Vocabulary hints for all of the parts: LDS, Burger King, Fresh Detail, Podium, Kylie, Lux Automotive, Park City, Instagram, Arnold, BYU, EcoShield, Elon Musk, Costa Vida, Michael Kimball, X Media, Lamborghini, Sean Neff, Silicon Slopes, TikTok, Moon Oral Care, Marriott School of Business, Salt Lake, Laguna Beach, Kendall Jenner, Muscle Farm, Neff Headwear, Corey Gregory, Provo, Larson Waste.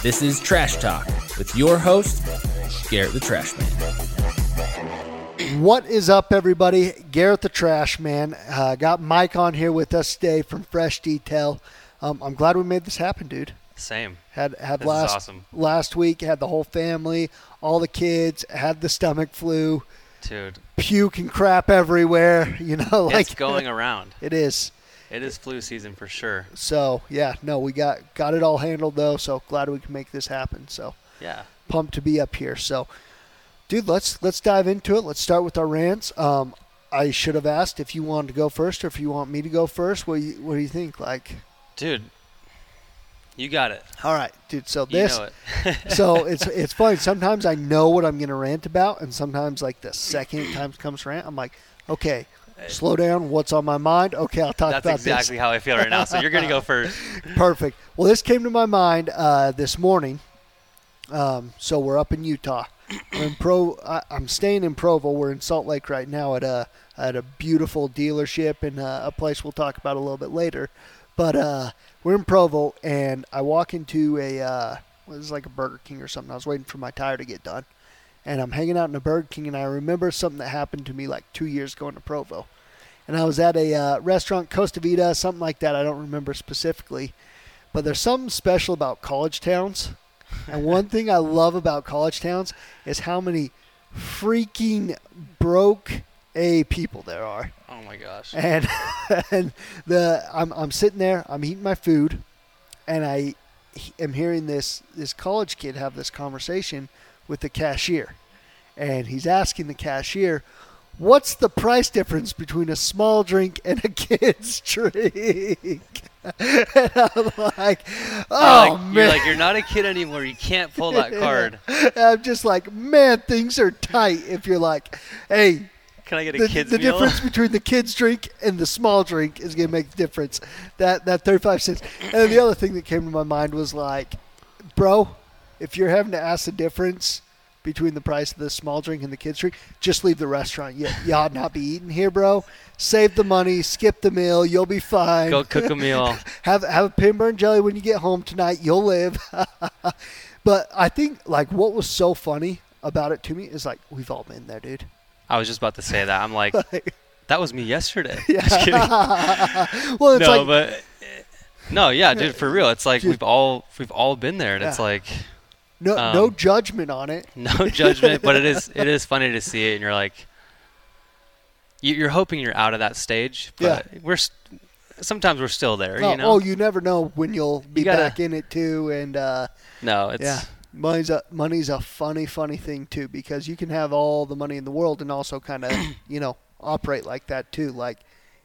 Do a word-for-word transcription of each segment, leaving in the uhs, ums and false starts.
This is Trash Talk with your host, Garrett the Trash Man. What is up, everybody? Garrett the Trash Man. Uh, got Mike on here with us today from Fresh Detail. Um, I'm glad we made this happen, dude. Same. Had had this last is awesome. Last week, had the whole family, all the kids, had the stomach flu. Dude. Puke and crap everywhere, you know. Like, it's going around. It is. It is flu season for sure. So, yeah, no, we got got it all handled, though, so glad we can make this happen. So, yeah. Pumped to be up here. So, dude, let's let's dive into it. Let's start with our rants. Um, I should have asked if you wanted to go first or if you want me to go first. What do you, what do you think? Like, dude, you got it. All right, dude. So this, you know it. so it's it's funny. Sometimes I know what I'm going to rant about, and sometimes like the second time comes rant, I'm like, okay, slow down. What's on my mind? Okay, I'll talk That's about exactly this. That's exactly how I feel right now. So you're going to go first. Perfect. Well, this came to my mind uh, this morning. Um, so we're up in Utah. We're in Pro. I, I'm staying in Provo. We're in Salt Lake right now at a at a beautiful dealership and uh, a place we'll talk about a little bit later. But uh, we're in Provo, and I walk into a uh, – it was like a Burger King or something. I was waiting for my tire to get done, and I'm hanging out in a Burger King, and I remember something that happened to me like two years ago in Provo. And I was at a uh, restaurant, Costa Vida, something like that. I don't remember specifically. But there's something special about college towns, and one thing I love about college towns is how many freaking broke – A people there are. Oh my gosh. And and the I'm I'm sitting there, I'm eating my food, and I am hearing this this college kid have this conversation with the cashier. And he's asking the cashier, "What's the price difference between a small drink and a kid's drink?" And I'm like, oh, like, man. You're like, you're not a kid anymore. You can't pull that card. I'm just like, man, things are tight if you're like, hey, can I get a the, kid's the meal? The difference between the kid's drink and the small drink is going to make the difference. That that thirty-five cents. And the other thing that came to my mind was like, bro, if you're having to ask the difference between the price of the small drink and the kid's drink, just leave the restaurant. You, you ought not be eating here, bro. Save the money. Skip the meal. You'll be fine. Go cook a meal. have, have a Pinburn jelly when you get home tonight. You'll live. But I think like what was so funny about it to me is like we've all been there, dude. I was just about to say that. I'm like, that was me yesterday. Yeah. Just kidding. Well, it's no, like, but no, yeah, dude, for real. It's like dude, we've all we've all been there, and yeah. It's like no um, no judgment on it. No judgment, but it is it is funny to see it, and you're like, you, you're hoping you're out of that stage, but yeah. we're sometimes we're still there. Oh, you know? Oh, you never know when you'll be you gotta, back in it too, and uh, no, it's. Yeah. Money's a, money's a funny, funny thing, too, because you can have all the money in the world and also kind of, you know, operate like that, too. Like,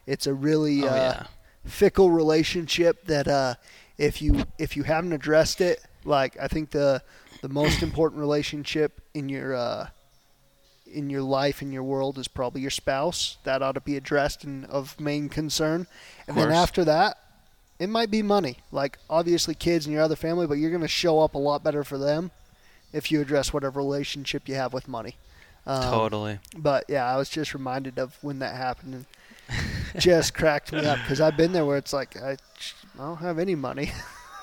it's a really oh, uh, yeah. fickle relationship that uh, if you if you haven't addressed it, like, I think the the most important relationship in your uh, in your life, in your world, is probably your spouse. That ought to be addressed and of main concern. And then after that, it might be money, like obviously kids and your other family, but you're going to show up a lot better for them if you address whatever relationship you have with money. Um, totally. But, yeah, I was just reminded of when that happened and just cracked me up because I've been there where it's like I, I don't have any money.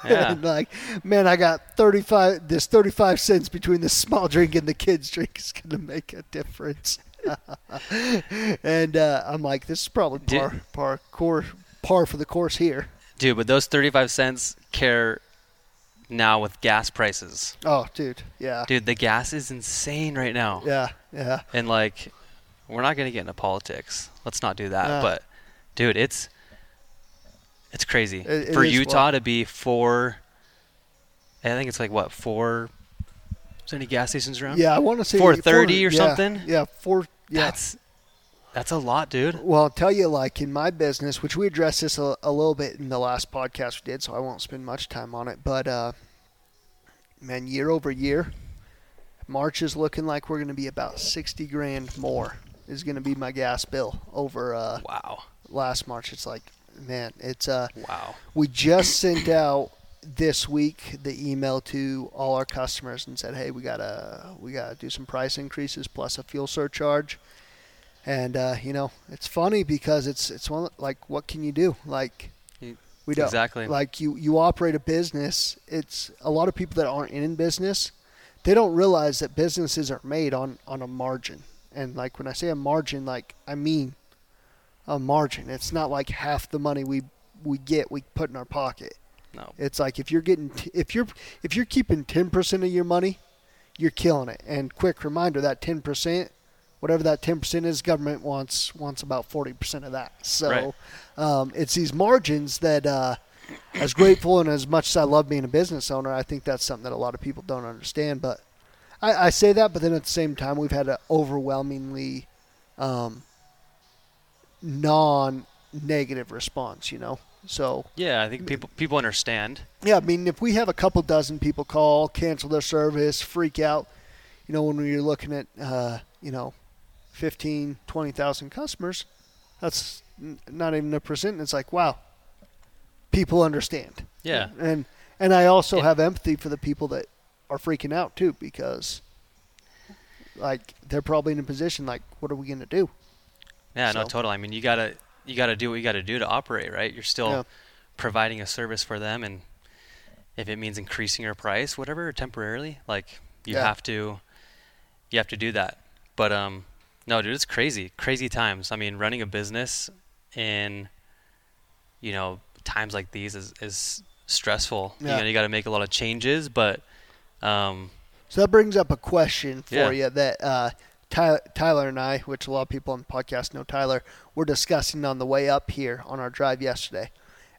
Yeah. And like, man, I got thirty-five. This thirty-five cents between the small drink and the kid's drink is going to make a difference. And uh, I'm like, this is probably par, par, core, par for the course here. Dude, but those thirty-five cents care now with gas prices. Oh, dude, yeah. Dude, the gas is insane right now. Yeah, yeah. And, like, we're not going to get into politics. Let's not do that. Yeah. But, dude, it's it's crazy. It, it For Utah what? to be four, I think it's like, what, four? Is there any gas stations around? Yeah, I want to say four thirty or yeah, something. Yeah, four. Yeah. That's That's a lot, dude. Well, I'll tell you, like, in my business, which we addressed this a, a little bit in the last podcast we did, so I won't spend much time on it. But, uh, man, year over year, March is looking like we're going to be about sixty grand more is going to be my gas bill over uh, wow. last March. It's like, man, it's uh, – wow. We just sent out this week the email to all our customers and said, hey, we gotta we got to do some price increases plus a fuel surcharge. And, uh, you know, it's funny because it's it's one like, what can you do? Like, you, We don't. Exactly. Like you, you operate a business. It's a lot of people that aren't in business, they don't realize that businesses are made on, on a margin. And like when I say a margin, like I mean a margin. It's not like half the money we we get we put in our pocket. No. It's like if you're getting t- if you're if you're keeping ten percent of your money, you're killing it. And quick reminder, that ten percent, whatever that ten percent is, government wants wants about forty percent of that. So right. um, it's these margins that, uh, as grateful and as much as I love being a business owner, I think that's something that a lot of people don't understand. But I, I say that, but then at the same time, we've had an overwhelmingly um, non-negative response, you know. So yeah, I think people people understand. Yeah, I mean, if we have a couple dozen people call, cancel their service, freak out, you know, when we're looking at, uh, you know, fifteen, twenty thousand customers, that's n- not even a percent. And it's like, wow, people understand. Yeah. And and I also yeah. have empathy for the people that are freaking out too, because, like, they're probably in a position like, what are we going to do? Yeah, so. no, totally. I mean, you got to – you got to do what you got to do to operate, right? You're still yeah. providing a service for them, and if it means increasing your price, whatever, temporarily, like you yeah. have to, you have to do that. But um, no, dude, it's crazy, crazy times. I mean, running a business in, you know, times like these is is stressful. Yeah. You know, you got to make a lot of changes, but um. So that brings up a question for yeah. you that. Uh, Tyler and I, which a lot of people on the podcast know Tyler, were discussing on the way up here on our drive yesterday.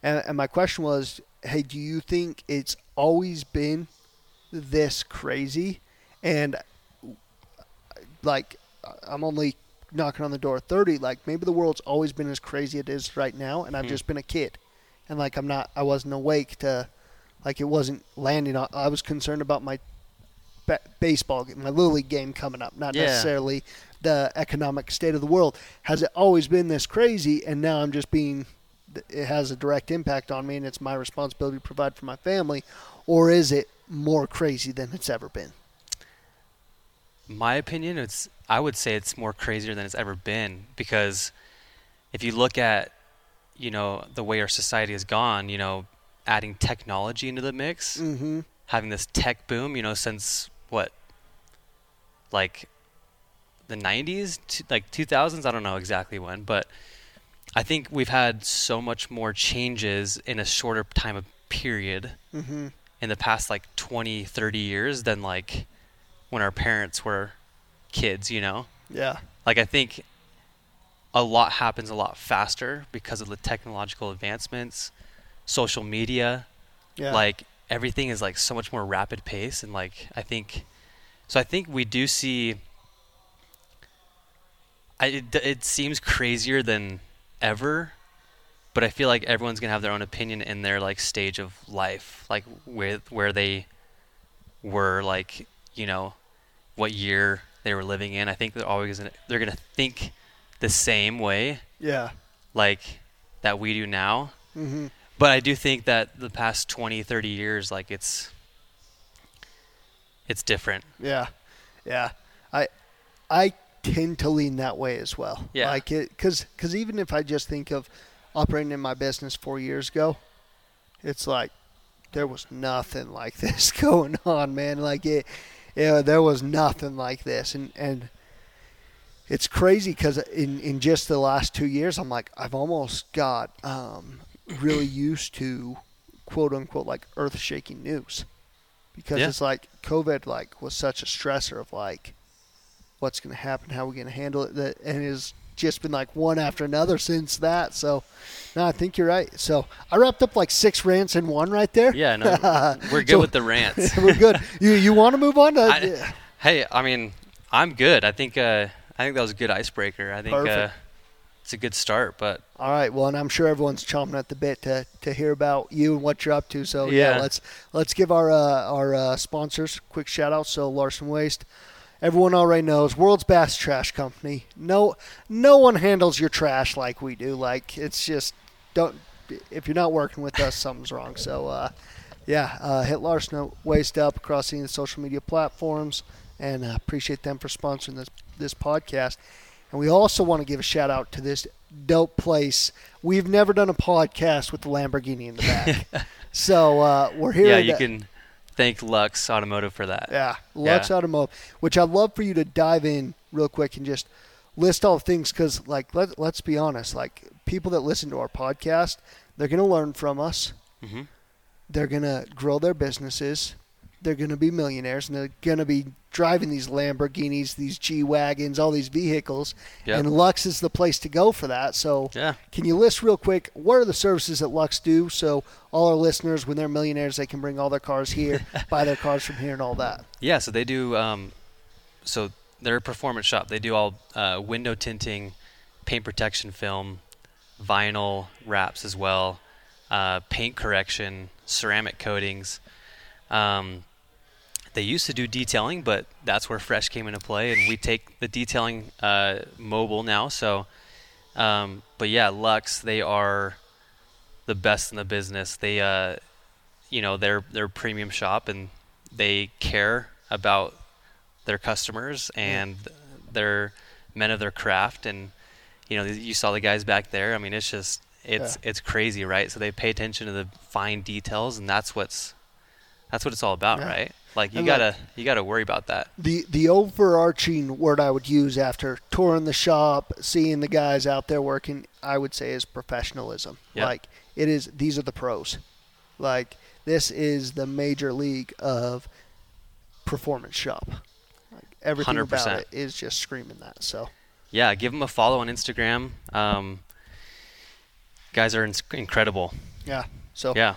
And, and my question was, hey, do you think it's always been this crazy? And, like, I'm only knocking on the door at thirty. Like, maybe the world's always been as crazy as it is right now, and I've mm-hmm. just been a kid. And, like, I'm not – I wasn't awake to – like, it wasn't landing on – I was concerned about my – baseball game, my little league game coming up, not yeah. necessarily the economic state of the world. Has it always been this crazy? And now I'm just being, it has a direct impact on me, and it's my responsibility to provide for my family. Or is it more crazy than it's ever been? My opinion, it's I would say it's more crazier than it's ever been, because if you look at, you know, the way our society has gone, you know, adding technology into the mix, mm-hmm. having this tech boom, you know, since what, like the nineties, t- like two thousands, I don't know exactly when, but I think we've had so much more changes in a shorter time of period mm-hmm. in the past like twenty, thirty years than like when our parents were kids, you know? Yeah. Like I think a lot happens a lot faster because of the technological advancements, social media, yeah. like everything is like so much more rapid pace. And like, I think, so I think we do see, I, it, it seems crazier than ever, but I feel like everyone's going to have their own opinion in their like stage of life, like where, where they were, like, you know, what year they were living in. I think they're always gonna, they're going to think the same way. Yeah. Like that we do now. Mm-hmm. But I do think that the past twenty, thirty years, like it's, it's different. Yeah. Yeah. I, I tend to lean that way as well. Yeah. Like it, cause, cause even if I just think of operating in my business four years ago, it's like, there was nothing like this going on, man. Like it, you know, there was nothing like this. And, and it's crazy cause in, in just the last two years, I'm like, I've almost got, um, really used to quote unquote like earth shaking news, because yeah. it's like COVID like was such a stressor of like what's going to happen, how we're going to handle it, that and it's just been like one after another since that. So no, I think you're right. So I wrapped up like six rants in one right there. Yeah, no, we're good so, with the rants. We're good. You you want to move on? To, I, yeah. Hey, I mean, I'm good. I think uh, I think that was a good icebreaker. I think. Perfect. Uh, It's a good start, but all right. Well, and I'm sure everyone's chomping at the bit to, to hear about you and what you're up to. So yeah, yeah let's let's give our uh, our uh, sponsors a quick shout out. So Larson Waste, everyone already knows, world's best trash company. No, no one handles your trash like we do. Like it's just don't. If you're not working with us, something's wrong. So uh, yeah, uh, hit Larson Waste up across any of the social media platforms, and uh, appreciate them for sponsoring this this podcast. And we also want to give a shout out to this dope place. We've never done a podcast with the Lamborghini in the back. So uh, we're here. Yeah, you that. can thank Lux Automotive for that. Yeah, Lux yeah. Automotive, which I'd love for you to dive in real quick and just list all the things because, like, let, let's be honest, like, people that listen to our podcast, they're going to learn from us. Mm-hmm. They're going to grow their businesses. They're going to be millionaires, and they're going to be driving these Lamborghinis, these G-Wagons, all these vehicles, yep. and Lux is the place to go for that. So yeah. can you list real quick, what are the services that Lux do so all our listeners, when they're millionaires, they can bring all their cars here, buy their cars from here and all that? Yeah, so they do um, – so they're a performance shop. They do all uh, window tinting, paint protection film, vinyl wraps as well, uh, paint correction, ceramic coatings. Um, They used to do detailing, but that's where Fresh came into play, and we take the detailing uh, mobile now. So, um, but yeah, Lux, they are the best in the business. They, uh, you know, they're they're a premium shop, and they care about their customers and they're men of their craft. And you know, you saw the guys back there. I mean, it's just it's yeah. it's crazy, right? So they pay attention to the fine details, and that's what's that's what it's all about, yeah. right? Like, you and gotta like, you gotta worry about that. The the overarching word I would use after touring the shop, seeing the guys out there working, I would say is professionalism. Yep. Like, it is, these are the pros. Like, this is the major league of performance shop. Like, everything one hundred percent about it is just screaming that. So yeah, give them a follow on Instagram. Um, guys are in- incredible. Yeah. So yeah.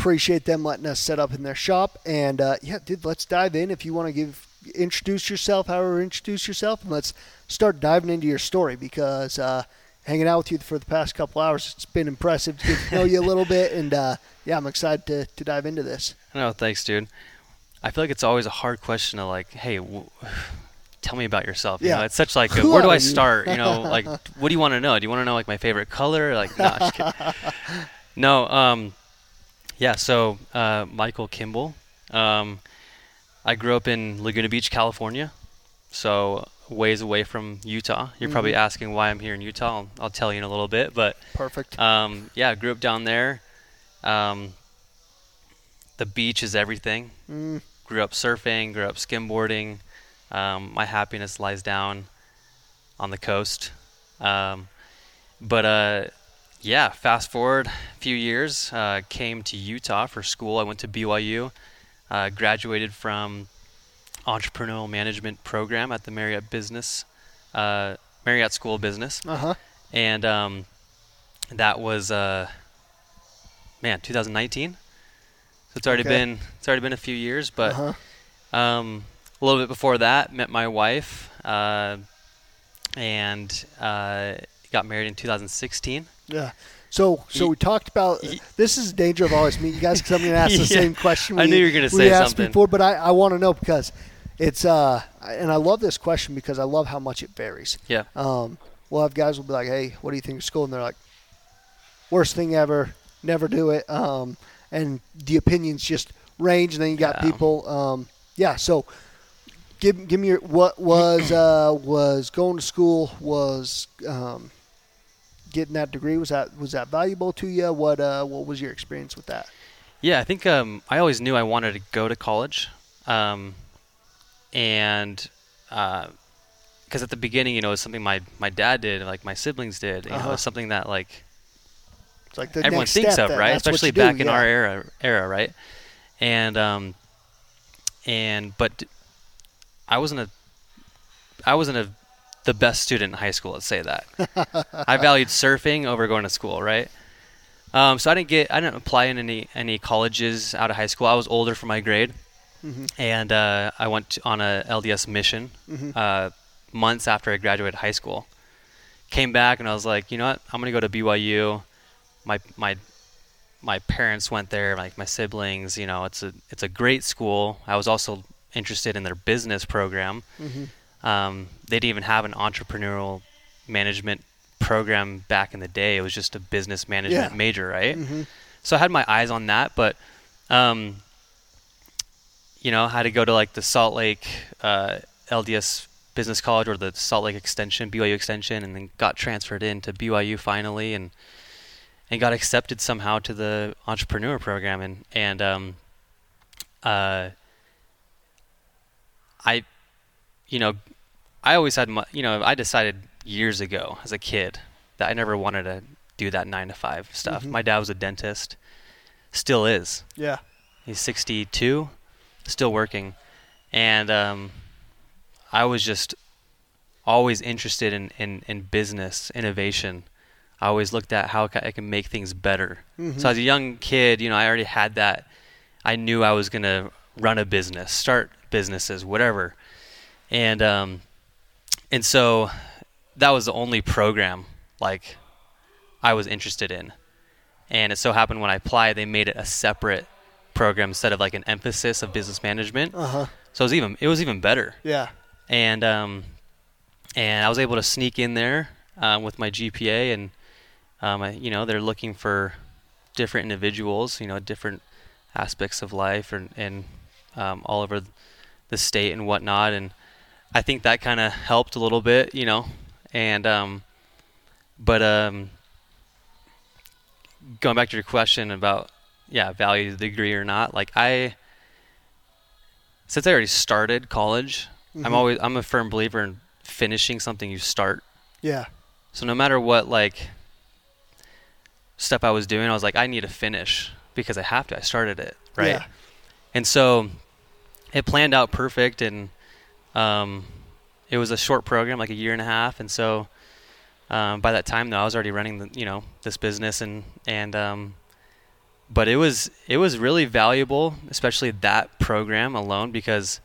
Appreciate them letting us set up in their shop. And, uh, yeah, dude, let's dive in. If you want to give introduce yourself, however introduce yourself, and let's start diving into your story because uh, hanging out with you for the past couple hours, it's been impressive to get to know you a little bit. And, uh, yeah, I'm excited to, to dive into this. No, thanks, dude. I feel like it's always a hard question to, like, hey, w- tell me about yourself. You yeah. know, it's such like, a, where do I start? You know, like, what do you want to know? Do you want to know, like, my favorite color? Like, no, just kidding. No, um... Yeah, so uh, Michael Kimball. Um, I grew up in Laguna Beach, California, so ways away from Utah. You're mm-hmm. probably asking why I'm here in Utah. I'll, I'll tell you in a little bit, but perfect. Um, yeah, I grew up down there. Um, the beach is everything. Mm. Grew up surfing, grew up skimboarding. Um, my happiness lies down on the coast. Um, but uh, yeah, fast forward a few years, uh, came to Utah for school. I went to B Y U, uh, graduated from entrepreneurial management program at the Marriott Business, uh, Marriott School of Business. Uh-huh. And um, that was, uh, man, twenty nineteen. So it's already okay. been it's already been a few years, but uh-huh. um, a little bit before that, met my wife, uh, and uh, got married in two thousand sixteen. Yeah. So so we talked about – this is the danger of always meeting you guys because I'm going to ask the yeah, same question we, I knew you were going to say asked something. Before, but I, I want to know because it's uh, – and I love this question because I love how much it varies. Yeah. Um, we'll have guys will be like, hey, what do you think of school? And they're like, worst thing ever, never do it. Um, and the opinions just range, and then you got yeah. people um, – yeah, so – Give give me your what was uh, was going to school was um, getting that degree was that was that valuable to you? What uh, what was your experience with that? Yeah, I think um, I always knew I wanted to go to college, um, and because uh, at the beginning, you know, it's something my, my dad did, like my siblings did, you uh-huh. know, it's something that like it's like the everyone next thinks step of, right? Especially back do, in yeah. our era era, right? And um, and but. I wasn't a, I wasn't a, the best student in high school. Let's say that. I valued surfing over going to school, right? Um, so I didn't get, I didn't apply in any any colleges out of high school. I was older for my grade, mm-hmm. and uh, I went on a L D S mission mm-hmm. uh, months after I graduated high school. Came back and I was like, you know what? I'm gonna go to B Y U. My my my parents went there, like my siblings. You know, it's a it's a great school. I was also interested in their business program. Mm-hmm. Um, they didn't even have an entrepreneurial management program back in the day. It was just a business management yeah. major, right? Mm-hmm. So I had my eyes on that, but, um, you know, I had to go to like the Salt Lake uh, L D S business college or the Salt Lake extension, B Y U extension, and then got transferred into B Y U finally, and and got accepted somehow to the entrepreneur program, and and um, uh, I, you know, I always had, my, you know, I decided years ago as a kid that I never wanted to do that nine to five stuff. Mm-hmm. My dad was a dentist, still is. Yeah, he's sixty-two, still working, and um, I was just always interested in, in, in business innovation. I always looked at how I can make things better. Mm-hmm. So as a young kid, you know, I already had that. I knew I was going to run a business, start businesses, whatever. And um, and so that was the only program like I was interested in. And it so happened when I applied, they made it a separate program instead of like an emphasis of business management. Uh-huh. So it was even it was even better. Yeah. And um, and I was able to sneak in there uh, with my G P A and. Um, I, you know, they're looking for different individuals, you know, different aspects of life and, and um, all over the state and whatnot. And I think that kind of helped a little bit, you know, and, um, but um, going back to your question about, yeah, value to the degree or not, like I, since I already started college, mm-hmm. I'm always, I'm a firm believer in finishing something you start. Yeah. So no matter what, like, stuff I was doing, I was like, I need to finish because I have to. I started it, right? Yeah. And so it planned out perfect, and um, it was a short program, like a year and a half. And so um, by that time, though, I was already running, the, you know, this business, and and um, but it was it was really valuable, especially that program alone, because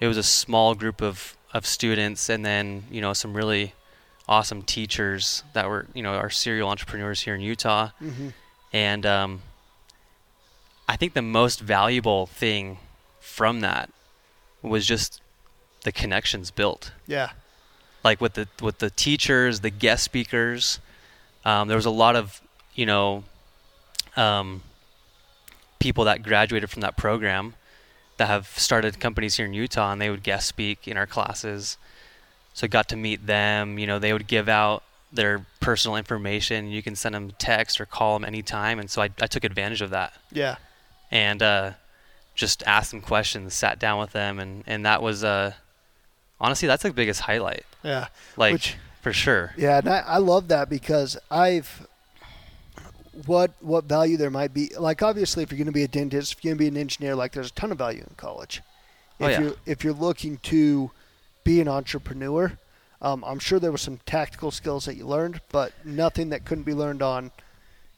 it was a small group of of students, and then you know some really awesome teachers that were, you know, our serial entrepreneurs here in Utah. Mm-hmm. And um, I think the most valuable thing from that was just the connections built. Yeah. Like with the, with the teachers, the guest speakers, um, there was a lot of, you know, um, people that graduated from that program that have started companies here in Utah, and they would guest speak in our classes. So got to meet them, you know, they would give out their personal information. You can send them text or call them anytime. And so I, I took advantage of that. Yeah. And uh, just asked them questions, sat down with them. And, and that was, uh, honestly, that's the biggest highlight. Yeah. Like, Which, for sure. Yeah. And I, I love that because I've, what what value there might be. Like, obviously, if you're going to be a dentist, if you're going to be an engineer, like, there's a ton of value in college. If oh, yeah. you If you're looking to be an entrepreneur. Um, I'm sure there were some tactical skills that you learned, but nothing that couldn't be learned on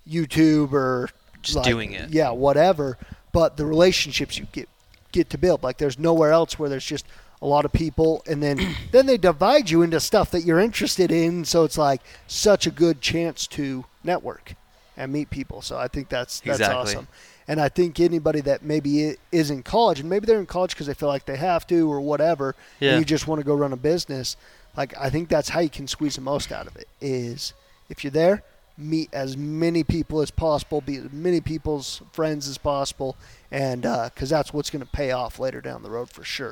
YouTube or just like, doing it. Yeah, whatever. But the relationships you get get to build, like there's nowhere else where there's just a lot of people, and then then they divide you into stuff that you're interested in. So it's like such a good chance to network and meet people. So I think that's that's exactly. awesome. And I think anybody that maybe is in college, and maybe they're in college because they feel like they have to or whatever, yeah. and you just want to go run a business, like I think that's how you can squeeze the most out of it is if you're there, meet as many people as possible, be as many people's friends as possible, and because uh, that's what's going to pay off later down the road for sure.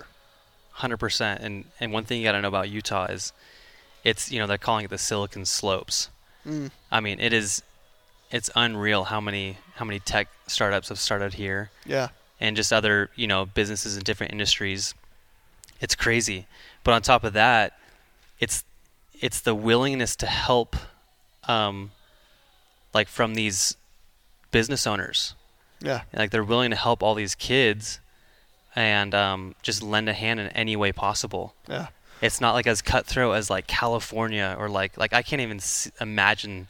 one hundred percent. And, and one thing you got to know about Utah is it's, you know, they're calling it the Silicon Slopes. Mm. I mean, it is – it's unreal how many how many tech startups have started here. Yeah. And just other, you know, businesses in different industries. It's crazy. But on top of that, it's it's the willingness to help um like from these business owners. Yeah. Like they're willing to help all these kids and um just lend a hand in any way possible. Yeah. It's not like as cutthroat as like California or like like I can't even s- imagine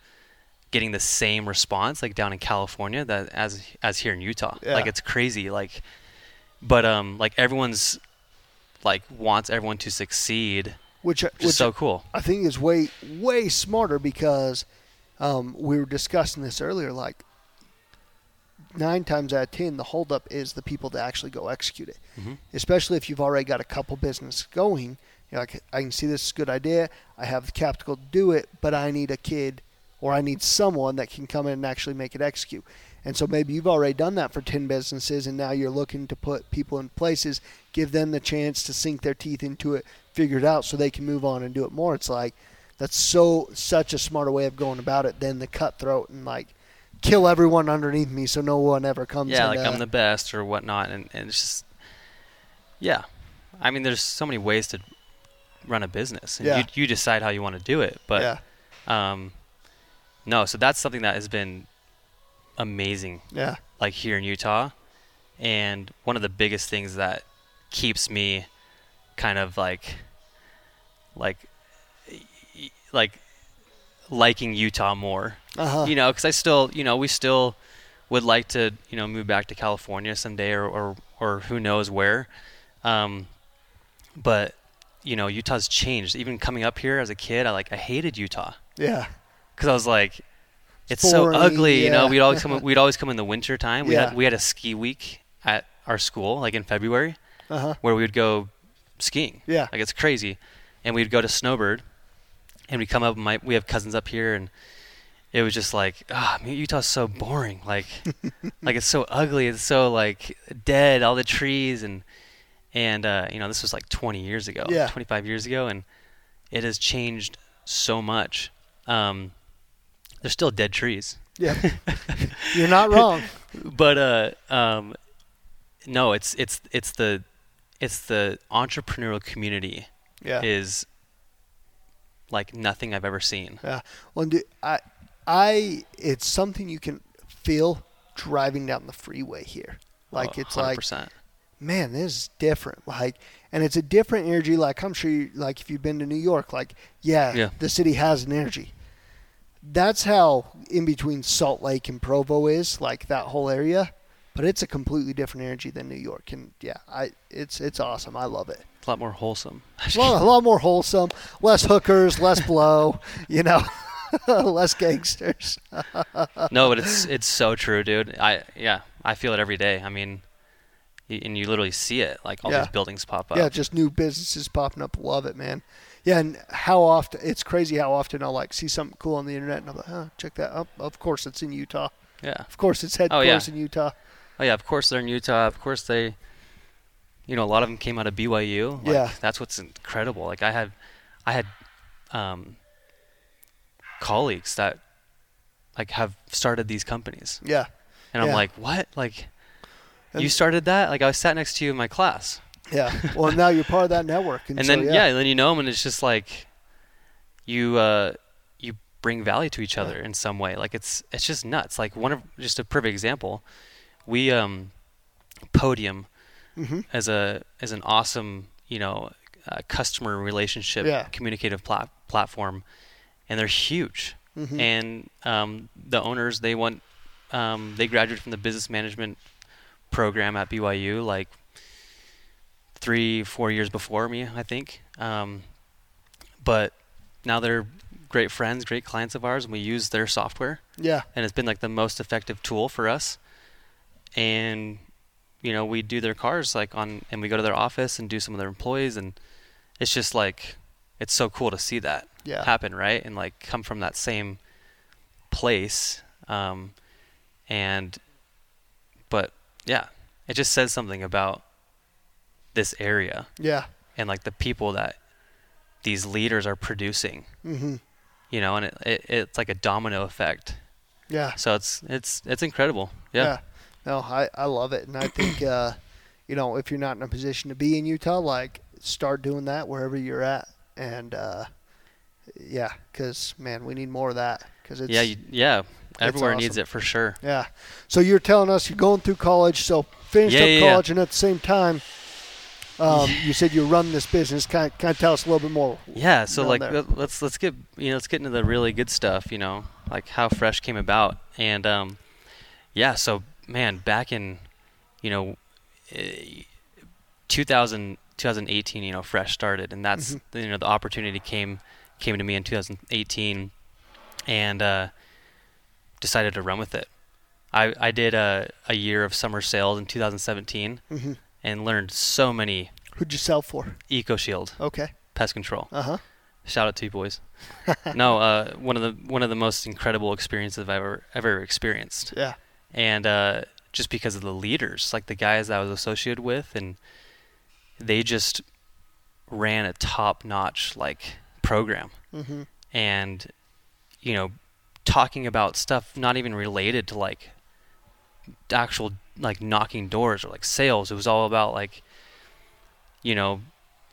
getting the same response like down in California that as as here in Utah. Yeah. Like it's crazy. Like but um like everyone's like wants everyone to succeed. Which, which is so cool. I think is way way smarter because um we were discussing this earlier, like nine times out of ten the holdup is the people that actually go execute it. Mm-hmm. Especially if you've already got a couple business going, you're like I can see this is a good idea, I have the capital to do it, but I need a kid or I need someone that can come in and actually make it execute. And so maybe you've already done that for ten businesses, and now you're looking to put people in places, give them the chance to sink their teeth into it, figure it out so they can move on and do it more. It's like, that's so such a smarter way of going about it than the cutthroat and like kill everyone underneath me so no one ever comes. Yeah, and, like uh, I'm the best or whatnot. And, and it's just, yeah. I mean, there's so many ways to run a business, and yeah. you, you decide how you want to do it. But yeah. um, no, so that's something that has been amazing. Yeah. Like here in Utah. And one of the biggest things that keeps me kind of like, like, like liking Utah more, uh-huh. you know, because I still, you know, we still would like to, you know, move back to California someday or, or, or who knows where. Um, but you know, Utah's changed. Even coming up here as a kid, I like, I hated Utah. Yeah. Cause I was like, it's Boring, so ugly. Yeah. You know, we'd always come, we'd always come in the winter time. We yeah. had, we had a ski week at our school, like in February, uh-huh. where we would go skiing. Yeah. Like it's crazy. And we'd go to Snowbird, and we come up, my, we have cousins up here, and it was just like, ah, oh, Utah's so boring. Like, like it's so ugly. It's so like dead, all the trees. And, and, uh, you know, this was like twenty years ago, yeah. twenty-five years ago. And it has changed so much. Um, there's still dead trees. Yeah. You're not wrong. But, uh, um, no, it's, it's, it's the, it's the entrepreneurial community yeah. is like nothing I've ever seen. Yeah. Well, dude, I, I, it's something you can feel driving down the freeway here. Like, oh, it's one hundred percent. Like, man, this is different. Like, and it's a different energy. Like, I'm sure you, like, if you've been to New York, like, yeah, yeah, the city has an energy. That's how in between Salt Lake and Provo is, like that whole area, but it's a completely different energy than New York. And yeah, I, it's, it's awesome. I love it. A lot more wholesome. Well, a lot more wholesome. Less hookers, less blow, you know, less gangsters. No, but it's it's so true, dude. I yeah, I feel it every day. I mean, and you literally see it, like all yeah. these buildings pop up. Yeah, just new businesses popping up. Love it, man. Yeah, and how often? It's crazy how often I'll like see something cool on the internet, and I'm like, oh, check that out. Of course, it's in Utah. Yeah. Of course, it's headquarters oh, yeah. in Utah. Oh yeah, of course they're in Utah. Of course they. You know, a lot of them came out of B Y U. Like, yeah. That's what's incredible. Like, I had, I had um, colleagues that, like, have started these companies. Yeah. And yeah. I'm like, what? Like, and you started that? Like, I sat next to you in my class. Yeah. Well, now you're part of that network. And, and so, then, yeah. yeah, and then you know them, and it's just like you uh, you bring value to each other yeah. in some way. Like, it's it's just nuts. Like, one of just a perfect example, we um, Podium. Mm-hmm. As a as an awesome you know uh, customer relationship yeah. communicative plat- platform, and they're huge. Mm-hmm. And um, the owners they want um, they graduated from the business management program at B Y U like three four years before me, I think. Um, but now they're great friends, great clients of ours, and we use their software. Yeah, and it's been like the most effective tool for us. And you know, we do their cars like on, and we go to their office and do some of their employees, and it's just like, it's so cool to see that yeah. happen. Right. And like come from that same place. Um, and, but yeah, it just says something about this area. Yeah. And like the people that these leaders are producing, mm-hmm. you know, and it, it, it's like a domino effect. Yeah. So it's, it's, it's incredible. Yeah. yeah. No, I, I love it. And I think, uh, you know, if you're not in a position to be in Utah, like start doing that wherever you're at. And, uh, yeah, because, man, we need more of that. Cause it's, yeah, you, yeah. Everywhere awesome. Needs it for sure. Yeah. So you're telling us you're going through college, so finished yeah, up yeah, college, yeah. and at the same time, um, you said you're running this business. Kind of, kind of tell us a little bit more. Yeah, so, like, there. let's let's get, you know, let's get into the really good stuff, you know, like how Fresh came about. And, um, yeah, so – man, back in, you know, two thousand, twenty eighteen, you know, Fresh started, and that's, mm-hmm. you know, the opportunity came, came to me in two thousand eighteen, and, uh, decided to run with it. I, I did a, a year of summer sales in two thousand seventeen mm-hmm. and learned so many. Who'd you sell for? EcoShield. Okay. Pest control. Uh huh. Shout out to you boys. no, uh, one of the, one of the most incredible experiences I've ever, ever experienced. Yeah. and uh, just because of the leaders, like the guys that I was associated with, and they just ran a top-notch like program. Mm-hmm. And you know, talking about stuff not even related to like actual like knocking doors or like sales. It was all about like, you know,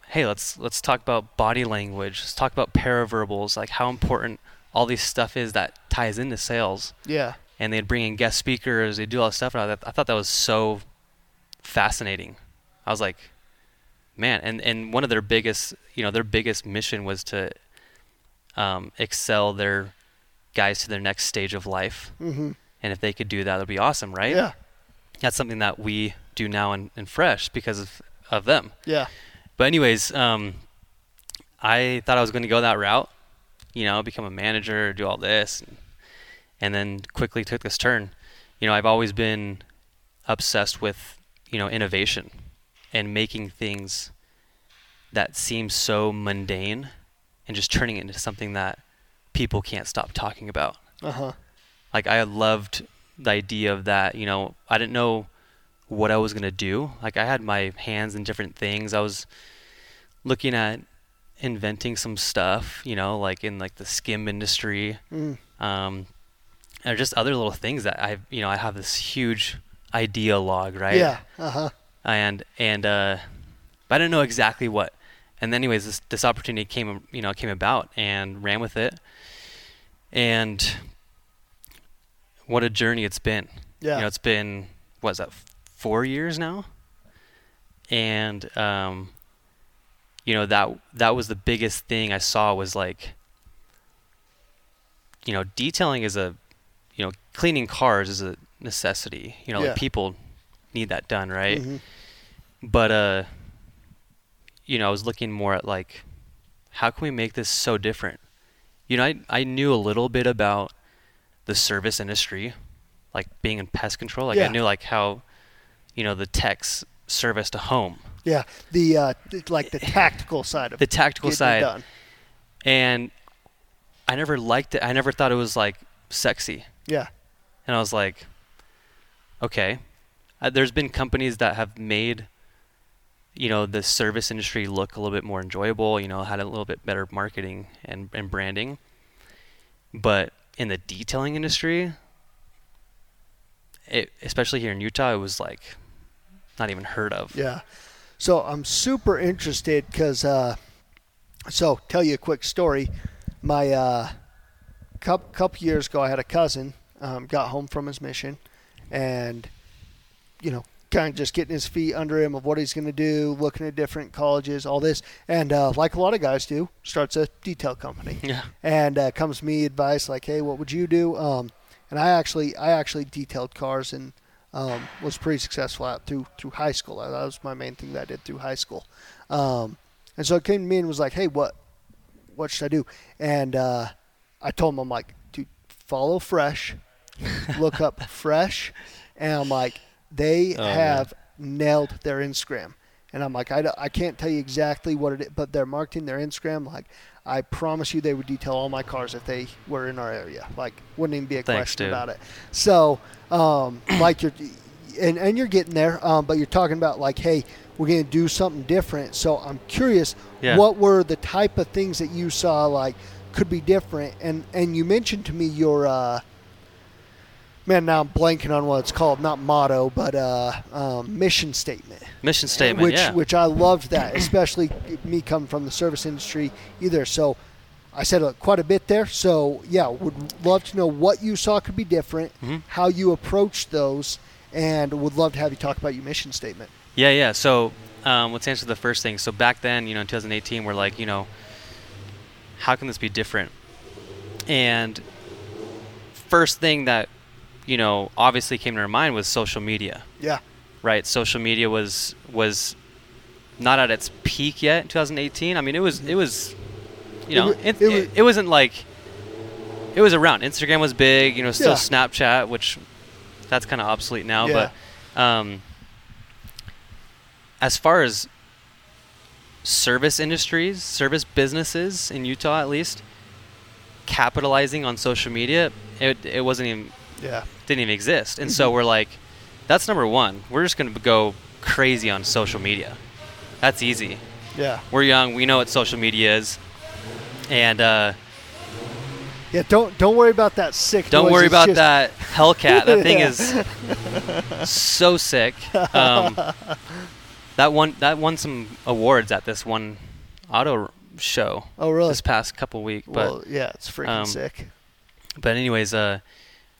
hey, let's let's talk about body language. Let's talk about paraverbals, like how important all this stuff is that ties into sales. Yeah. And they'd bring in guest speakers. They'd do all this stuff. And I, I thought that was so fascinating. I was like, man. And, and one of their biggest, you know, their biggest mission was to um, excel their guys to their next stage of life. Mm-hmm. And if they could do that, it would be awesome, right? Yeah. That's something that we do now in, in Fresh because of, of them. Yeah. But anyways, um, I thought I was going to go that route, you know, become a manager, do all this, and, and then quickly took this turn. You know, I've always been obsessed with, you know, innovation and making things that seem so mundane and just turning it into something that people can't stop talking about. Uh-huh. Like, I loved the idea of that. You know, I didn't know what I was going to do. Like, I had my hands in different things. I was looking at inventing some stuff, you know, like in like the skim industry, mm. um, or just other little things that I, you know, I have this huge idea log, right? Yeah. Uh-huh. And, and, uh, but I didn't know exactly what. And then anyways, this, this opportunity came, you know, came about, and ran with it. And what a journey it's been. Yeah. You know, it's been, what is that? Four years now. And, um, you know, that, that was the biggest thing I saw was like, you know, detailing is a, you know, cleaning cars is a necessity, you know, yeah. like people need that done. Right. Mm-hmm. But, uh, you know, I was looking more at like, how can we make this so different? You know, I, I knew a little bit about the service industry, like being in pest control. Like yeah. I knew like how, you know, the tech's service to home. Yeah, the uh, like the tactical side of the tactical side. Done. And I never liked it. I never thought it was like sexy. Yeah. And I was like, okay, uh, there's been companies that have made, you know, the service industry look a little bit more enjoyable. You know, had a little bit better marketing and, and branding. But in the detailing industry, it, especially here in Utah, it was like not even heard of. Yeah. So I'm super interested because, uh, so tell you a quick story. My uh, couple, couple years ago, I had a cousin, um, got home from his mission and, you know, kind of just getting his feet under him of what he's going to do, looking at different colleges, all this. And uh, like a lot of guys do, starts a detail company. Yeah. And uh, comes to me advice like, hey, what would you do? Um, and I actually, I actually detailed cars and Um, was pretty successful at through through high school. That was my main thing that I did through high school. Um, and so it came to me and was like, hey, what what should I do? And uh, I told him, I'm like, dude, follow Fresh. Look up Fresh. And I'm like, they oh, have man. nailed their Instagram. And I'm like, I, I can't tell you exactly what it is, but their marketing, their Instagram, like, I promise you they would detail all my cars if they were in our area. Like, wouldn't even be a Thanks, question dude. about it. So, um, like, you're and, and you're getting there, um, but you're talking about, like, hey, we're going to do something different. So I'm curious, yeah. what were the type of things that you saw, like, could be different? And, and you mentioned to me your, uh, man, now I'm blanking on what it's called, not motto, but uh, um, mission statement. Mission statement, which, yeah. Which I loved that, especially me coming from the service industry either. So I said uh, quite a bit there. So, yeah, would love to know what you saw could be different, mm-hmm. how you approached those, and would love to have you talk about your mission statement. Yeah, yeah. So um, let's answer the first thing. So back then, you know, in twenty eighteen, we're like, you know, how can this be different? And first thing that, you know, obviously came to our mind was social media. Yeah. Right. Social media was was not at its peak yet in twenty eighteen. I mean, it was, it was, you know, it, it, it, was, it wasn't like, it was around. Instagram was big, you know, still yeah. Snapchat, which that's kind of obsolete now. Yeah. But um, as far as service industries, service businesses in Utah, at least, capitalizing on social media, it, it wasn't even Yeah. Didn't even exist. And so we're like, that's number one. We're just going to go crazy on social media. That's easy. Yeah. We're young. We know what social media is. And uh, yeah, don't don't worry about that sick. Don't noise. worry it's about just... that Hellcat. That thing is so sick. Um, that won that won some awards at this one auto show. Oh, really? This past couple week. But, well, yeah, it's freaking um, sick. But anyways, uh,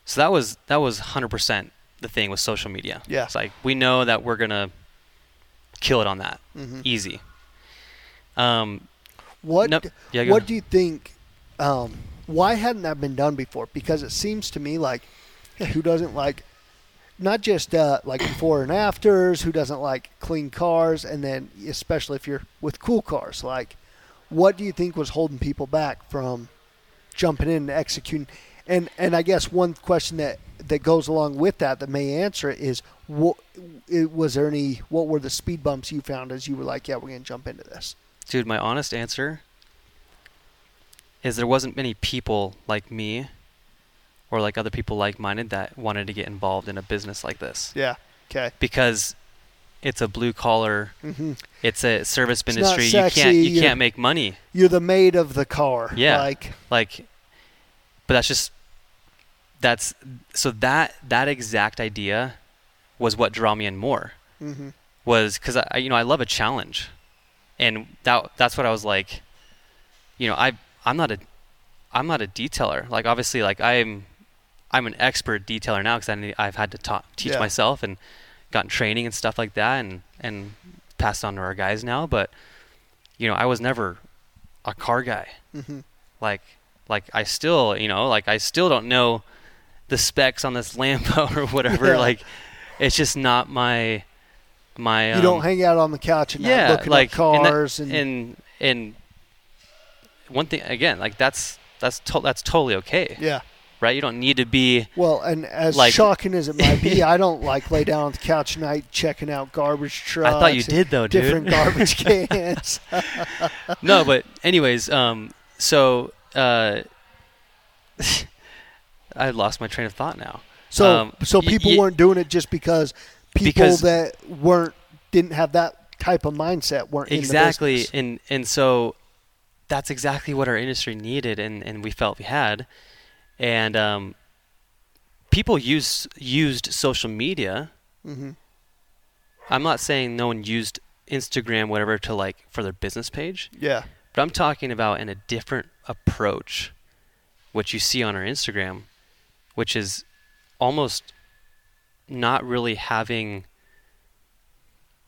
so that was that was one hundred percent the thing with social media. Yeah. It's like we know that we're gonna kill it on that. Mm-hmm. Easy. Um, what no, yeah, what do you think? Um, why hadn't that been done before? Because it seems to me like who doesn't like not just uh, like before and afters. Who doesn't like clean cars? And then especially if you're with cool cars, like what do you think was holding people back from jumping in and executing? And and I guess one question that, that goes along with that that may answer it is what was there any what were the speed bumps you found as you were like, yeah, we're gonna jump into this? Dude, my honest answer is there wasn't many people like me or like other people like-minded that wanted to get involved in a business like this. Yeah, okay. Because it's a blue-collar, mm-hmm. it's a service it's industry. Not sexy. You can't you you're, can't make money. You're the maid of the car. Yeah, like, like but that's just that's so that that exact idea was what drew me in more. Mm-hmm. Was because I you know I love a challenge. And that that's what I was like, you know, I I'm not a I'm not a detailer. Like obviously like I'm I'm an expert detailer now cuz I need, I've had to ta- teach yeah. myself and gotten training and stuff like that and and passed on to our guys now, but you know, I was never a car guy. Mm-hmm. Like like I still, you know, like I still don't know the specs on this Lambo or whatever. Yeah. Like it's just not my My, you um, don't hang out on the couch and yeah, not looking like, at cars and, that, and and and one thing again like that's that's to, that's totally okay. Yeah, right. You don't need to be well. And as like, shocking as it might be, I don't like lay down on the couch at night checking out garbage trucks. I thought you did though, dude. Different garbage cans. No, but anyways, um, so uh, I lost my train of thought now. So um, so people y- y- weren't doing it just because. People because that weren't didn't have that type of mindset weren't exactly in the business. and and so that's exactly what our industry needed and, and we felt we had, and um, people used used social media. Mm-hmm. I'm not saying no one used Instagram whatever to like for their business page. Yeah, but I'm talking about in a different approach, what you see on our Instagram, which is almost. Not really having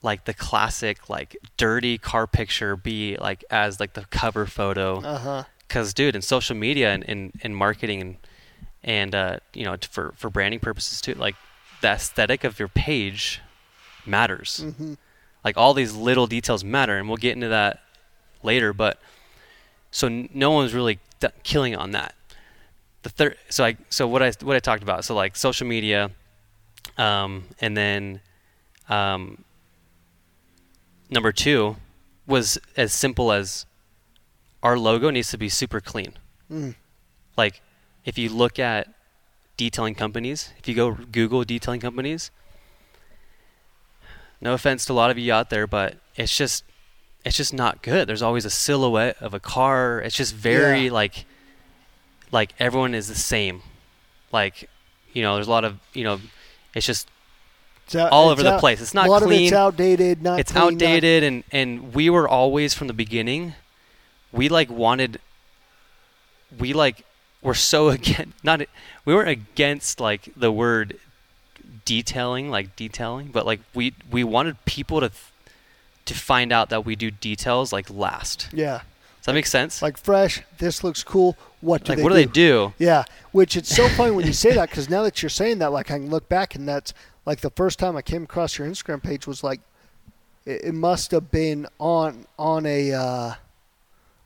like the classic like dirty car picture be like as like the cover photo. Uh-huh. Because dude, in social media and in and, and marketing and and uh, you know for for branding purposes too, like the aesthetic of your page matters. Mm-hmm. Like all these little details matter, and we'll get into that later. But so no one's really d- killing on that. The third, so I so what I what I talked about. So like social media. Um, and then, um, number two was as simple as our logo needs to be super clean. Mm. Like if you look at detailing companies, if you go Google detailing companies, no offense to a lot of you out there, but it's just, it's just not good. There's always a silhouette of a car. It's just very yeah. like, like everyone is the same. Like, you know, there's a lot of, you know, It's just it's out, all it's over out, the place. It's not a lot clean. Of it's outdated. Not it's clean, outdated, not... and and we were always from the beginning. We like wanted. We like were so against not. We weren't against like the word detailing, like detailing, but like we we wanted people to to find out that we do details like last. Yeah. Does that make sense? Like fresh. This looks cool. What do like, they what do? What do they do? Yeah, which it's so funny when you say that because now that you're saying that, like I can look back and that's like the first time I came across your Instagram page was like, it, it must have been on on a uh,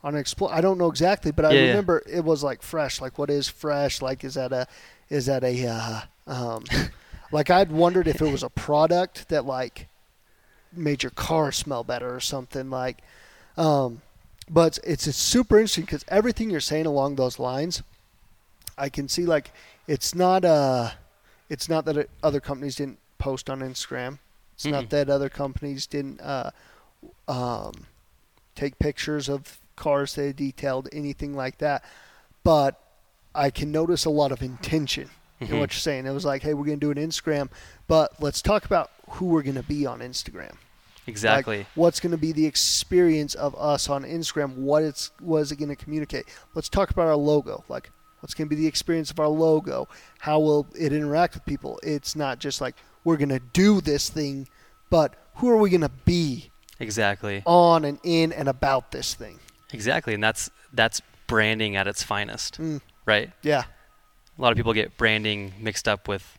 on an explore. I don't know exactly, but I yeah, remember yeah. it was like fresh. Like what is fresh? Like is that a is that a uh, um, like I'd wondered if it was a product that like made your car smell better or something like. Um, But it's, it's super interesting because everything you're saying along those lines, I can see like it's not uh, it's not that it, other companies didn't post on Instagram. It's mm-hmm. not that other companies didn't uh, um, take pictures of cars they detailed, anything like that. But I can notice a lot of intention mm-hmm. in what you're saying. It was like, hey, we're going to do an Instagram, but let's talk about who we're going to be on Instagram. Exactly. Like, what's going to be the experience of us on Instagram? What it's what is it going to communicate? Let's talk about our logo. Like, what's going to be the experience of our logo? How will it interact with people? It's not just like we're going to do this thing, but who are we going to be? Exactly. On and in and about this thing. Exactly, and that's that's branding at its finest, mm. right? Yeah. A lot of people get branding mixed up with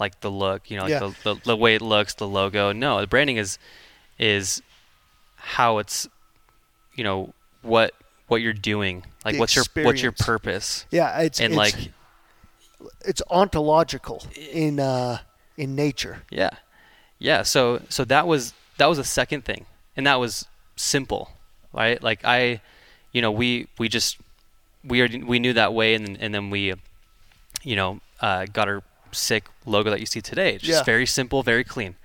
like the look, you know, like yeah. the, the the way it looks, the logo. No, the branding is is how it's, you know, what what you're doing, like the what's experience. your what's your purpose. Yeah, it's and it's, like it's ontological in uh, in nature. Yeah, yeah. So so that was that was a second thing, and that was simple, right? Like I, you know, we we just we are, we knew that way, and and then we, you know, uh, got our sick logo that you see today. It's just yeah. very simple, very clean.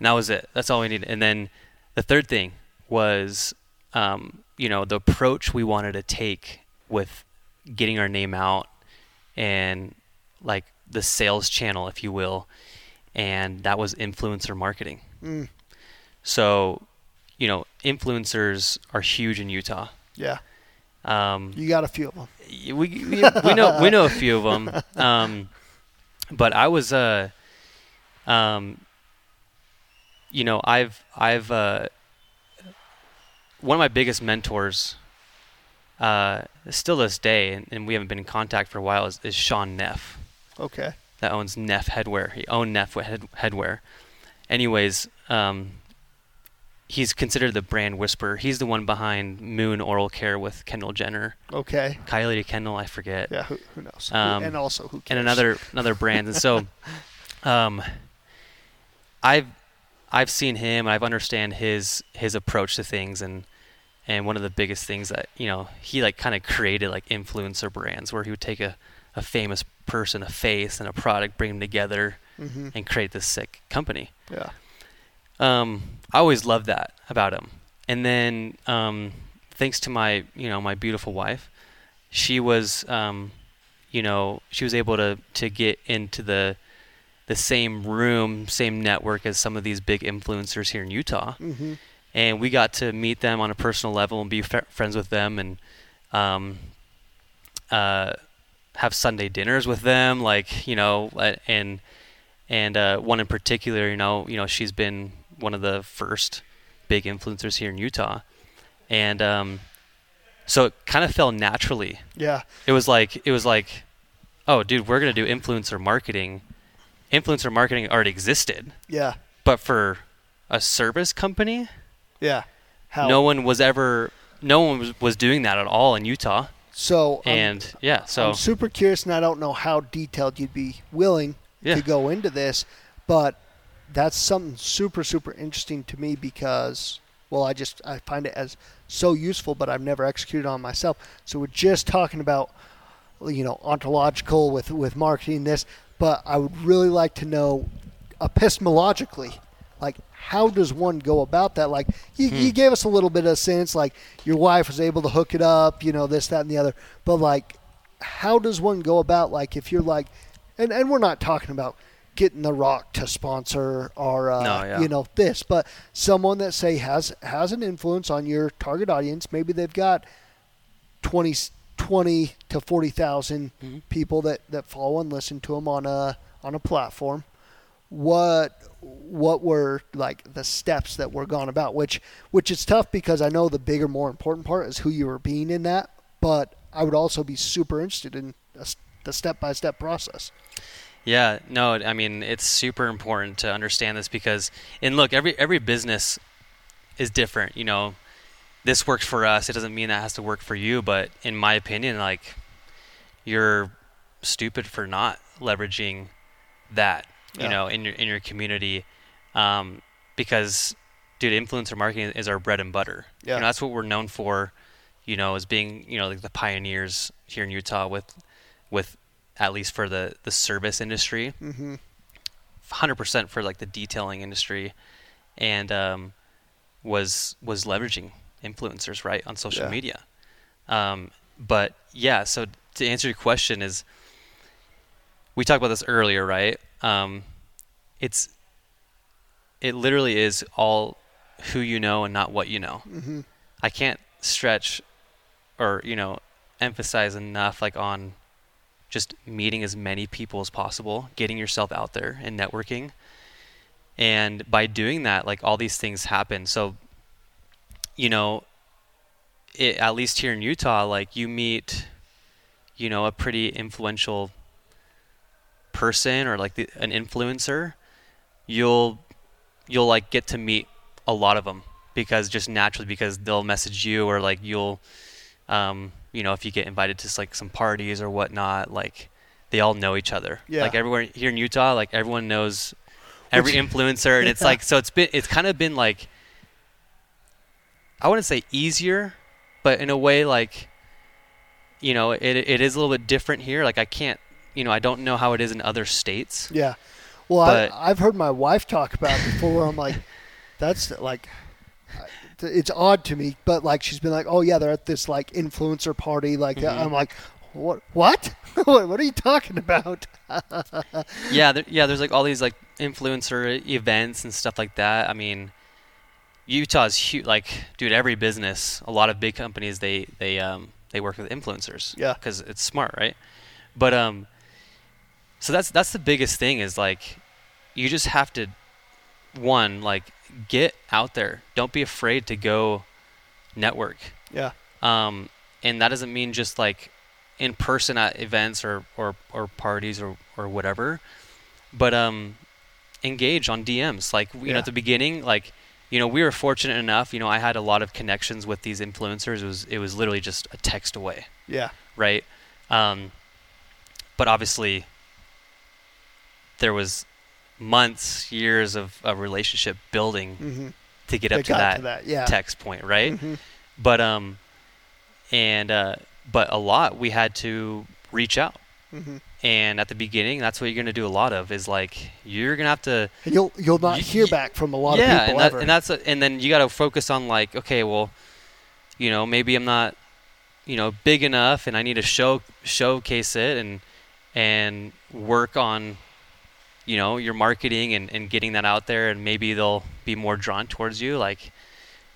And that was it. That's all we needed. And then the third thing was, um, you know, the approach we wanted to take with getting our name out and like the sales channel, if you will. And that was influencer marketing. Mm. So, you know, influencers are huge in Utah. Yeah. Um, you got a few of them. We, we, we know, we know a few of them. Um, But I was, uh, um, you know, I've, I've, uh, one of my biggest mentors, uh, still this day, and, and we haven't been in contact for a while, is, is Sean Neff. Okay. That owns Neff Headwear. He owned Neff Head, Headwear. Anyways, um, he's considered the brand whisperer. He's the one behind Moon Oral Care with Kendall Jenner. Okay. Kylie to Kendall, I forget. Yeah, who, who knows? Um, and also, who cares? And another another brand. And so, um, I've I've seen him. I've understand his his approach to things, and and one of the biggest things that, you know, he like kind of created like influencer brands where he would take a, a famous person, a face, and a product, bring them together, mm-hmm. and create this sick company. Yeah. Um, I always loved that about him. And then, um, thanks to my, you know, my beautiful wife, she was, um, you know, she was able to, to get into the, the same room, same network as some of these big influencers here in Utah. Mm-hmm. And we got to meet them on a personal level and be f- friends with them and, um, uh, have Sunday dinners with them. Like, you know, and, and, uh, one in particular, you know, you know, she's been one of the first big influencers here in Utah. And um, so it kind of fell naturally. Yeah. It was like, it was like, oh, dude, we're going to do influencer marketing. Influencer marketing already existed. Yeah. But for a service company? Yeah. How? No one was ever, no one was, was doing that at all in Utah. So. And I'm, yeah, so. I'm super curious, and I don't know how detailed you'd be willing yeah. to go into this, but that's something super, super interesting to me because, well, I just, I find it as so useful, but I've never executed on myself. So we're just talking about, you know, ontological with, with marketing this, but I would really like to know epistemologically, like how does one go about that? Like you, hmm. you gave us a little bit of sense, like your wife was able to hook it up, you know, this, that, and the other, but like, how does one go about, like, if you're like, and, and we're not talking about getting The Rock to sponsor or uh, no, yeah. you know, this, but someone that say has has an influence on your target audience. Maybe they've got twenty, twenty to forty thousand mm-hmm. people that, that follow and listen to them on a on a platform. What what were like the steps that were gone about? Which which is tough because I know the bigger, more important part is who you were being in that, but I would also be super interested in a, the step by step process. Yeah, no, I mean, it's super important to understand this because, and look, every every business is different. You know, this works for us. It doesn't mean that has to work for you. But in my opinion, like, you're stupid for not leveraging that, you yeah. know, in your in your community, um, because, dude, influencer marketing is our bread and butter. Yeah. You know, that's what we're known for. You know, as being, you know, like the pioneers here in Utah with with at least for the, the service industry, mm-hmm. one hundred percent for like the detailing industry, and um, was was leveraging influencers, right, on social yeah. media. Um, but yeah, so to answer your question is, we talked about this earlier, right? Um, it's it literally is all who you know and not what you know. Mm-hmm. I can't stretch or, you know, emphasize enough like on just meeting as many people as possible, getting yourself out there and networking. And by doing that, like all these things happen. So, you know, it, at least here in Utah, like you meet, you know, a pretty influential person or like the, an influencer, you'll, you'll like get to meet a lot of them because just naturally, because they'll message you or like you'll, um, you know, if you get invited to like some parties or whatnot, like they all know each other. Yeah. Like everywhere here in Utah, like everyone knows every influencer. And yeah. it's like, so it's been, it's kind of been like, I wouldn't say easier, but in a way, like, you know, it it is a little bit different here. Like I can't, you know, I don't know how it is in other states. Yeah. Well, I, I've heard my wife talk about it before where I'm like, that's like, it's odd to me, but like, she's been like, oh yeah, they're at this like influencer party. Like mm-hmm. I'm like, what, what, what are you talking about? yeah. There, yeah. There's like all these like influencer events and stuff like that. I mean, Utah's huge. Like, dude, every business, a lot of big companies, they, they, um, they work with influencers. Yeah. Cause it's smart. Right. But, um, so that's, that's the biggest thing is like, you just have to, one, like get out there. Don't be afraid to go network. Yeah. Um, and that doesn't mean just like in person at events or, or, or parties or, or whatever, but, um, engage on D Ms. Like, you yeah. know, at the beginning, like, you know, we were fortunate enough, you know, I had a lot of connections with these influencers. It was, it was literally just a text away. Yeah. Right. Um, but obviously there was months, years of a relationship building mm-hmm. to get up to that, to that yeah. text point. Right. Mm-hmm. But, um, and, uh, but a lot we had to reach out. Mm-hmm. And at the beginning, that's what you're going to do a lot of is like, you're going to have to, and you'll, you'll not you, hear back from a lot yeah, of people. And, that, ever. and that's, a, and then you got to focus on like, okay, well, you know, maybe I'm not, you know, big enough and I need to show, showcase it and, and work on, you know, your marketing and, and getting that out there, and maybe they'll be more drawn towards you. Like,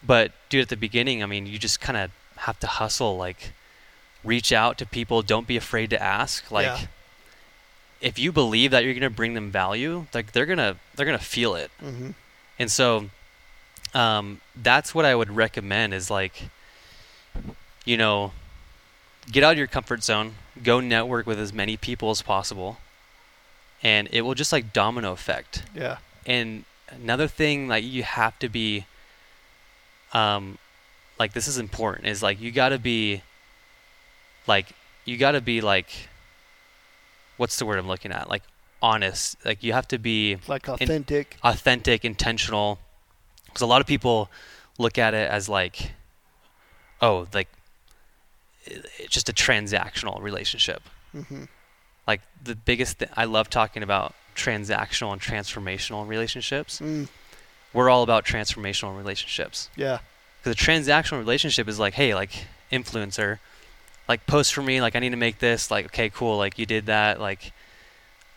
but dude, at the beginning, I mean, you just kind of have to hustle, like reach out to people. Don't be afraid to ask. Like yeah. if you believe that you're going to bring them value, like they're going to, they're going to feel it. Mm-hmm. And so, um, that's what I would recommend is like, you know, get out of your comfort zone, go network with as many people as possible. And it will just like domino effect. Yeah. And another thing like you have to be, um, like this is important is like, you gotta be like, you gotta be like, what's the word I'm looking at? Like honest, like you have to be like authentic, in, authentic, intentional. Cause a lot of people look at it as like, oh, like it's just a transactional relationship. Mm-hmm. Like the biggest thing, I love talking about transactional and transformational relationships. Mm. We're all about transformational relationships. Yeah. Because a transactional relationship is like, hey, like influencer, like post for me, like I need to make this, like, okay, cool. Like you did that, like,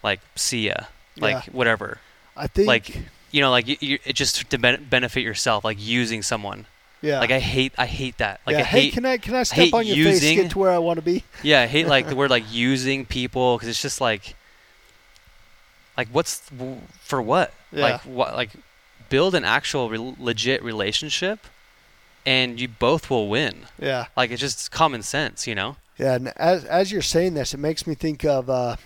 like see ya, like yeah. whatever. I think. Like, you know, like you, you, it just to ben- benefit yourself, like using someone. Yeah. Like I hate, I hate that. Like yeah. I hate, hey, can I, can I step on your using, face to get to where I want to be? Yeah. I hate like the word like using people. Cause it's just like, like what's for what? Yeah. Like what, like build an actual re- legit relationship and you both will win. Yeah. Like it's just common sense, you know? Yeah. And as, as you're saying this, it makes me think of, uh,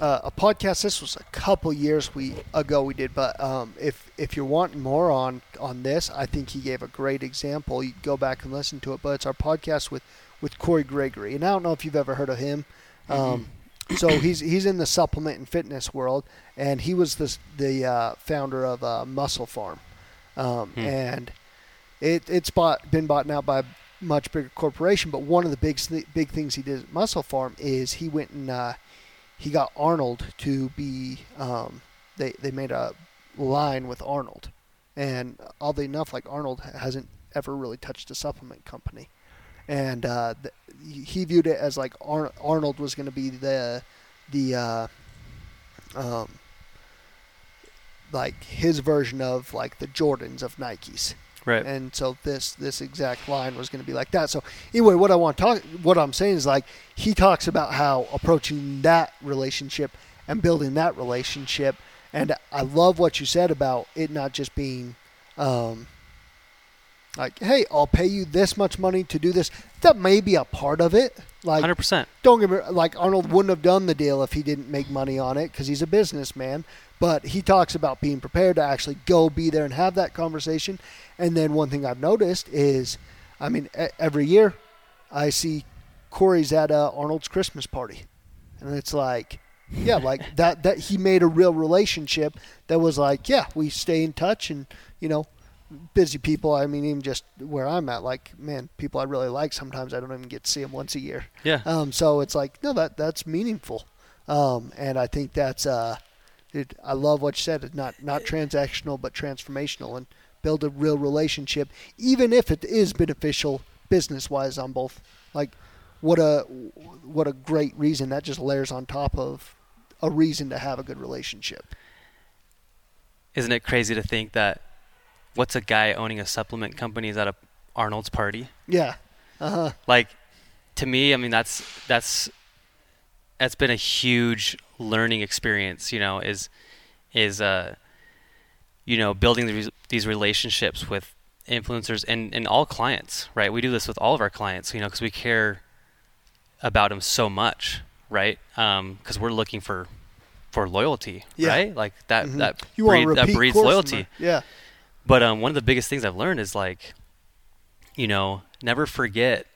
uh, a podcast. This was a couple years we ago we did, but um, if if you're wanting more on, on this, I think he gave a great example. You can go back and listen to it, but it's our podcast with, with Corey Gregory, and I don't know if you've ever heard of him. Um, mm-hmm. So he's he's in the supplement and fitness world, and he was the the uh, founder of uh, Muscle Farm, um, mm. and it it's bought been bought out by a much bigger corporation. But one of the big big things he did at Muscle Farm is he went and uh, he got Arnold to be, um, they, they made a line with Arnold. And oddly enough, like, Arnold hasn't ever really touched a supplement company. And uh, the, he viewed it as, like, Ar- Arnold was going to be the, the uh, um, like, his version of, like, the Jordans of Nikes. Right. And so this this exact line was going to be like that. So anyway, what I want to talk, what I'm saying is, like, he talks about how approaching that relationship and building that relationship. And I love what you said about it not just being, um, like, hey, I'll pay you this much money to do this. That may be a part of it. Like, one hundred percent. Don't get me, like, Arnold wouldn't have done the deal if he didn't make money on it because he's a businessman. But he talks about being prepared to actually go be there and have that conversation. And then one thing I've noticed is, I mean, every year I see Corey's at uh, Arnold's Christmas party. And it's like, yeah, like that, that he made a real relationship that was like, yeah, we stay in touch and, you know, busy people. I mean, even just where I'm at, like, man, people I really like, sometimes I don't even get to see them once a year. Yeah. Um. So it's like, no, that that's meaningful. Um. And I think that's, uh, dude, I love what you said. It's not, not transactional, but transformational, and build a real relationship, even if it is beneficial business-wise on both. Like, what a what a great reason. That just layers on top of a reason to have a good relationship. Isn't it crazy to think that what's a guy owning a supplement company is at a Arnold's party? Yeah. Uh-huh. Like, to me, I mean, that's that's that's been a huge learning experience, you know, is is uh you know, building these these relationships with influencers and, and all clients, right? We do this with all of our clients, you know, because we care about them so much, right? Um, because we're looking for for loyalty, yeah. right? Like that mm-hmm. that, breed, that breeds loyalty. Yeah. But um, one of the biggest things I've learned is, like, you know, never forget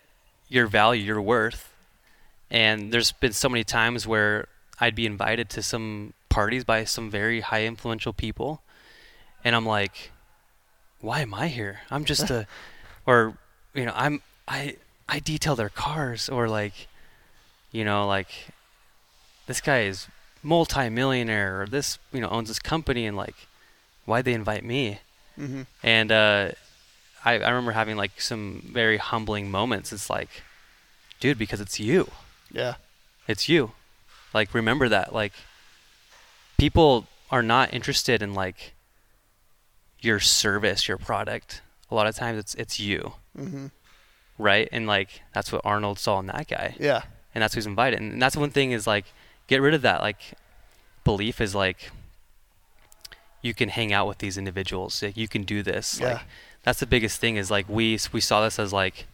your value, your worth. And there's been so many times where I'd be invited to some parties by some very high influential people. And I'm like, why am I here? I'm just a, or, you know, I'm, I, I detail their cars, or, like, you know, like, this guy is multi-millionaire, or this, you know, owns this company, and, like, why'd they invite me? Mm-hmm. And uh, I, I remember having, like, some very humbling moments. It's like, dude, because it's you. Yeah. It's you. Like, remember that. Like, people are not interested in, like, your service, your product. A lot of times it's it's you. Mm-hmm. Right? And, like, that's what Arnold saw in that guy. Yeah. And that's who's invited. And that's one thing is, like, get rid of that, like, belief is, like, you can hang out with these individuals. Like, you can do this. Yeah. Like, that's the biggest thing is, like, we we saw this as, like,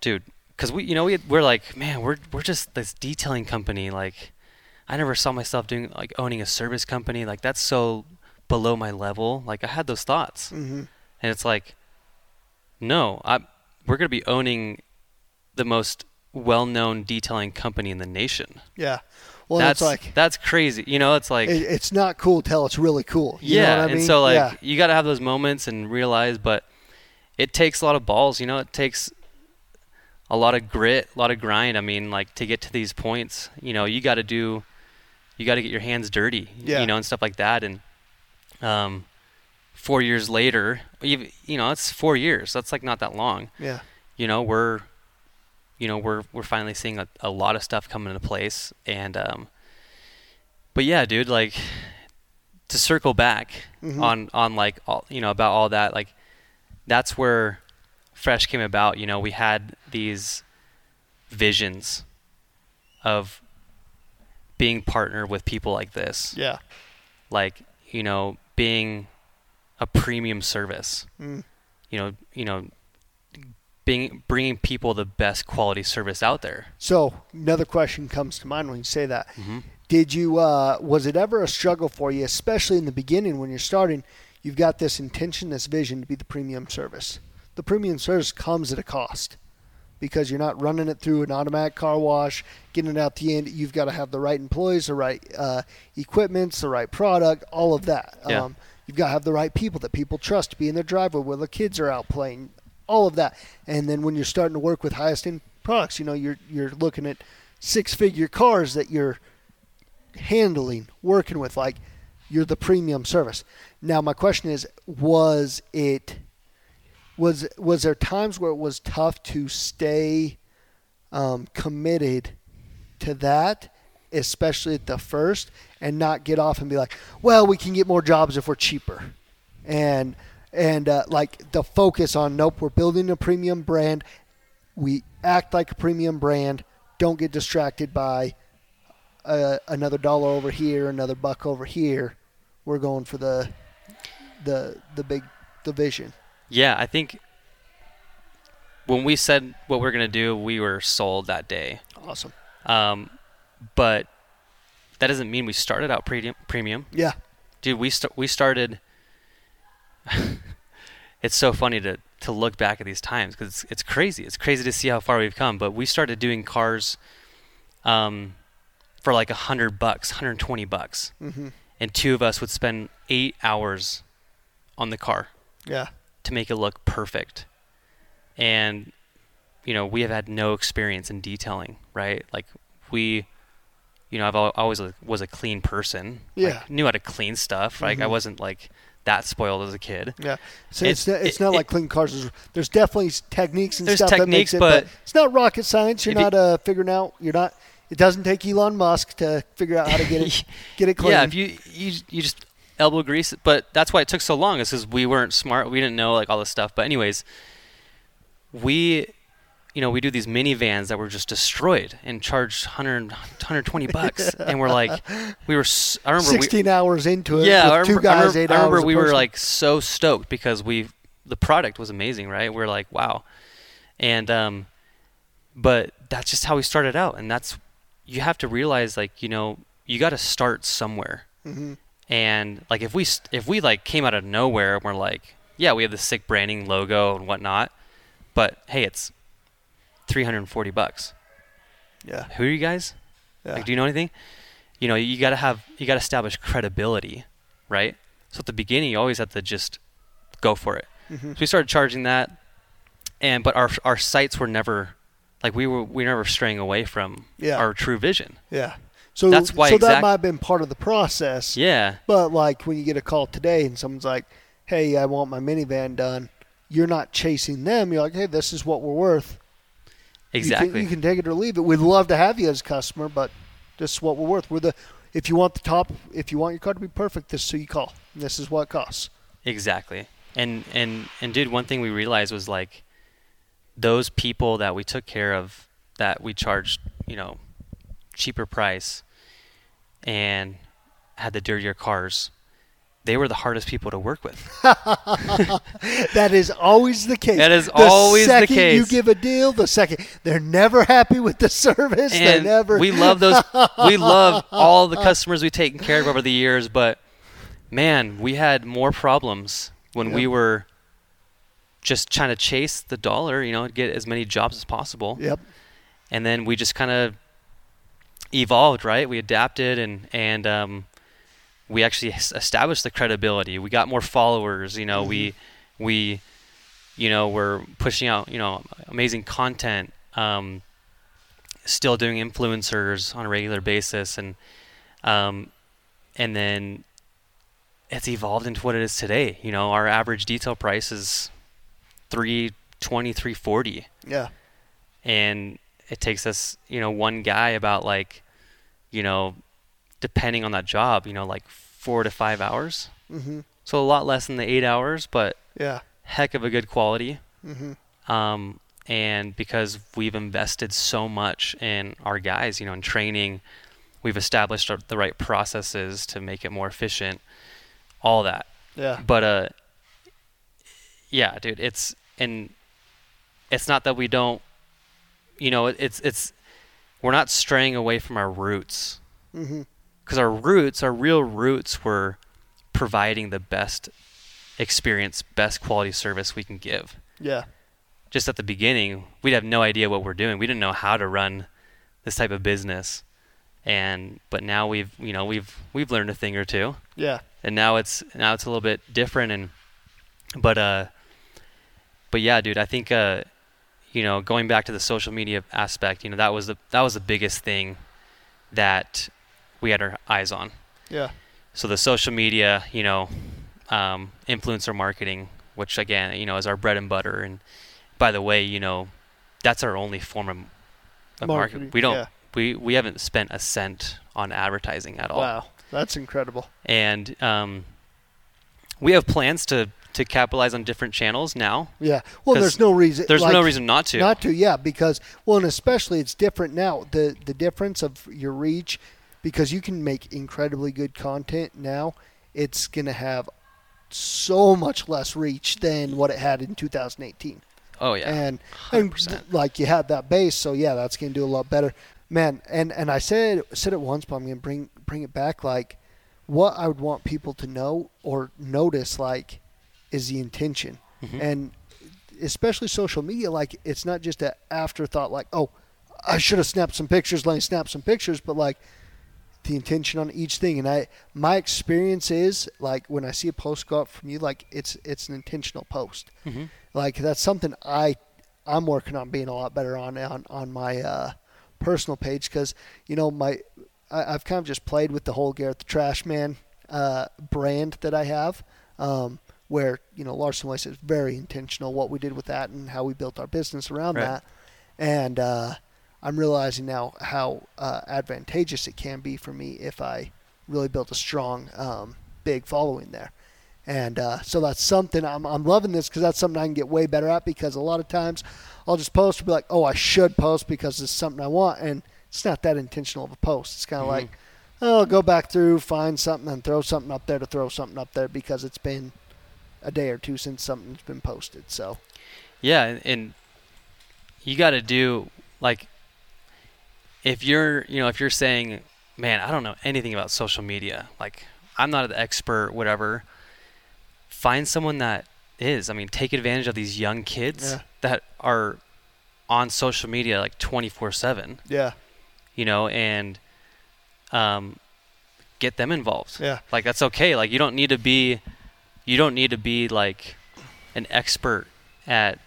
dude, because we, you know, we, we're like, man, we're we're just this detailing company. Like, I never saw myself doing, like, owning a service company. Like, that's so below my level. Like, I had those thoughts. Mm-hmm. And it's like, no, I, we're going to be owning the most well-known detailing company in the nation. Yeah. Well, that's like, that's crazy. You know, it's like, it, it's not cool till it's really cool. You yeah. Know what I mean? And so, like, yeah. you got to have those moments and realize, but it takes a lot of balls, you know, it takes a lot of grit, a lot of grind. I mean, like, to get to these points, you know, you got to do, you got to get your hands dirty, yeah. you know, and stuff like that. And, Um, four years later, you, you know, it's four years. That's, like, not that long. Yeah. You know, we're, you know, we're, we're finally seeing a, a lot of stuff coming into place. And, um, but yeah, dude, like, to circle back mm-hmm. on, on like, all, you know, about all that, like, that's where Fresh came about. You know, we had these visions of being partnered with people like this. Yeah. Like, you know, being a premium service, mm. you know, you know, being bringing people the best quality service out there. So another question comes to mind when you say that. Mm-hmm. Did you, uh, was it ever a struggle for you, especially in the beginning when you're starting? You've got this intention, this vision to be the premium service. The premium service comes at a cost because you're not running it through an automatic car wash, getting it out the end. You've got to have the right employees, the right uh, equipments, the right product, all of that. Yeah. Um, you've got to have the right people that people trust to be in their driveway where the kids are out playing, all of that. And then when you're starting to work with highest end products, you know, you're you're looking at six figure cars that you're handling, working with, like, you're the premium service. Now, my question is, was it was was there times where it was tough to stay um, committed to that, especially at the first, and not get off and be like, well, we can get more jobs if we're cheaper, and and uh, like the focus on, nope, we're building a premium brand, we act like a premium brand, don't get distracted by Uh, another dollar over here, another buck over here. We're going for the the the big division. Yeah, I think when we said what we're going to do, we were sold that day. Awesome. Um, but that doesn't mean we started out premium. Premium. Yeah, dude, we st- we started. It's so funny to to look back at these times because it's it's crazy. It's crazy to see how far we've come. But we started doing cars. Um. For like a hundred bucks, hundred twenty bucks, mm-hmm. and two of us would spend eight hours on the car, yeah, to make it look perfect. And you know, we have had no experience in detailing, right? Like we, you know, I've always was a clean person, yeah, like knew how to clean stuff. Mm-hmm. Like I wasn't like that spoiled as a kid. Yeah, so it's it's not, it's not it, like cleaning cars. There's definitely techniques and there's stuff techniques, that makes it, but, but it's not rocket science. You're not uh, figuring out. You're not. It doesn't take Elon Musk to figure out how to get it get it clean. Yeah, if you, you you just elbow grease it. But that's why it took so long, is because we weren't smart. We didn't know like all this stuff. But anyways, we you know we do these minivans that were just destroyed and charged one hundred, one hundred twenty bucks, and we're like, we were. I remember sixteen we, hours into it. Yeah, with I remember, two guys, I remember, eight I remember hours we were like so stoked because we the product was amazing, right? We we're like, wow, and um, but that's just how we started out, and that's. You have to realize, like, you know, you got to start somewhere. Mm-hmm. And, like, if we, if we like, came out of nowhere and we're like, yeah, we have this sick branding logo and whatnot, but, hey, it's three hundred forty bucks. Yeah. Who are you guys? Yeah. Like, do you know anything? You know, you got to have, you got to establish credibility, right? So, at the beginning, you always have to just go for it. Mm-hmm. So, we started charging that, and but our our sites were never... Like we were, we were never straying away from yeah. our true vision. Yeah. So that's why. So exact- that might have been part of the process. Yeah. But like when you get a call today and someone's like, "Hey, I want my minivan done," you're not chasing them. You're like, "Hey, this is what we're worth." Exactly. You can, you can take it or leave it. We'd love to have you as a customer, but this is what we're worth. We're the. If you want the top, if you want your car to be perfect, this is who you call. This is what it costs. Exactly. And and and dude, one thing we realized was like. Those people that we took care of, that we charged, you know, cheaper price and had the dirtier cars, they were the hardest people to work with. That is always the case. That is the always the case. The second you give a deal, the second they're never happy with the service. And they never. We love those. We love all the customers we've taken care of over the years, but man, we had more problems when yep. we were. Just trying to chase the dollar, you know, get as many jobs as possible. Yep. And then we just kind of evolved, right? We adapted and, and um, we actually established the credibility. We got more followers, you know, mm-hmm. we, we, you know, we're pushing out, you know, amazing content, um, still doing influencers on a regular basis. And, um, and then it's evolved into what it is today. You know, our average detail price is three twenty, three forty. Yeah. And it takes us, you know, one guy about like, you know, depending on that job, you know, like four to five hours. Mm-hmm. So a lot less than the eight hours, but yeah, heck of a good quality. Mm-hmm. Um, and because we've invested so much in our guys, you know, in training, we've established our, the right processes to make it more efficient, all that. Yeah. But, uh, yeah, dude, it's and it's not that we don't, you know, it's it's we're not straying away from our roots, because mm-hmm. our roots, our real roots, were providing the best experience, best quality service we can give. Yeah. Just at the beginning, we'd have no idea what we're doing. We didn't know how to run this type of business, and but now we've you know we've we've learned a thing or two. Yeah. And now it's now it's a little bit different and, but uh. But yeah, dude, I think, uh, you know, going back to the social media aspect, you know, that was the that was the biggest thing that we had our eyes on. Yeah. So the social media, you know, um, influencer marketing, which again, you know, is our bread and butter. And by the way, you know, that's our only form of marketing. marketing. We don't, yeah. we, we haven't spent a cent on advertising at all. Wow. That's incredible. And um, we have plans to, to capitalize on different channels now. Yeah. Well, there's no reason. There's like, no reason not to. Not to, yeah, because, well, and especially it's different now. The the difference of your reach, because you can make incredibly good content now, it's going to have so much less reach than what it had in two thousand eighteen. Oh, yeah. And, and like you had that base, so yeah, that's going to do a lot better. Man, and, and I said, said it once, but I'm going to bring bring it back. Like, what I would want people to know or notice, like, is the intention. Mm-hmm. And especially social media, like, it's not just an afterthought, like, oh, I should have snapped some pictures, let me snap some pictures, but like the intention on each thing. And I, my experience is, like, when I see a post go up from you, like, it's it's an intentional post. Mm-hmm. Like, that's something I, I'm working on being a lot better on, on, on my uh, personal page, because, you know, my I, I've kind of just played with the whole Garrett the Trash Man uh, brand that I have. Um, where, you know, Larson Waste is very intentional, what we did with that and how we built our business around right. that. And uh, I'm realizing now how uh, advantageous it can be for me if I really built a strong, um, big following there. And uh, so that's something I'm, I'm loving this, because that's something I can get way better at, because a lot of times I'll just post and be like, oh, I should post because it's something I want. And it's not that intentional of a post. It's kind of mm-hmm. like, oh, I'll go back through, find something and throw something up there to throw something up there because it's been a day or two since something's been posted. So yeah, and, and you got to do, like, if you're you know if you're saying, man, I don't know anything about social media, like, I'm not an expert, whatever, find someone that is. I mean, take advantage of these young kids yeah. that are on social media like twenty-four seven, yeah you know and um get them involved. Yeah like, that's okay. Like, you don't need to be You don't need to be like an expert at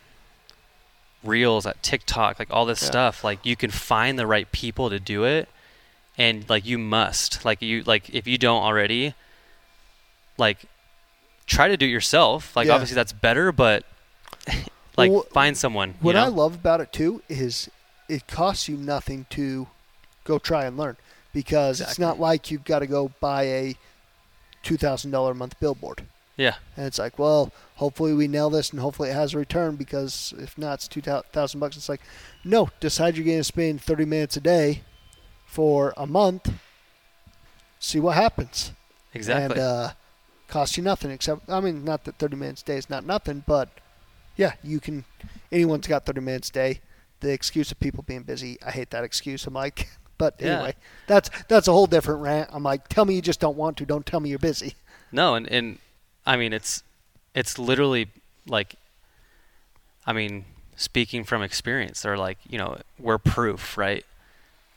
Reels, at TikTok, like all this yeah. stuff. Like, you can find the right people to do it, and like you must. Like you like if you don't already, like, try to do it yourself. Like yeah. obviously that's better, but like well, find someone. What you know? I love about it too is it costs you nothing to go try and learn, because exactly. it's not like you've got to go buy a two thousand dollar a month billboard. Yeah. And it's like, well, hopefully we nail this and hopefully it has a return, because if not, it's two thousand bucks. It's like, no, decide you're going to spend thirty minutes a day for a month. See what happens. Exactly. And uh, costs you nothing except, I mean, not that thirty minutes a day is not nothing, but yeah, you can, anyone's got thirty minutes a day. The excuse of people being busy, I hate that excuse. I'm like, but anyway, yeah. that's, that's a whole different rant. I'm like, tell me you just don't want to. Don't tell me you're busy. No, and, and, I mean, it's it's literally like, I mean, speaking from experience, or like, you know, we're proof, right?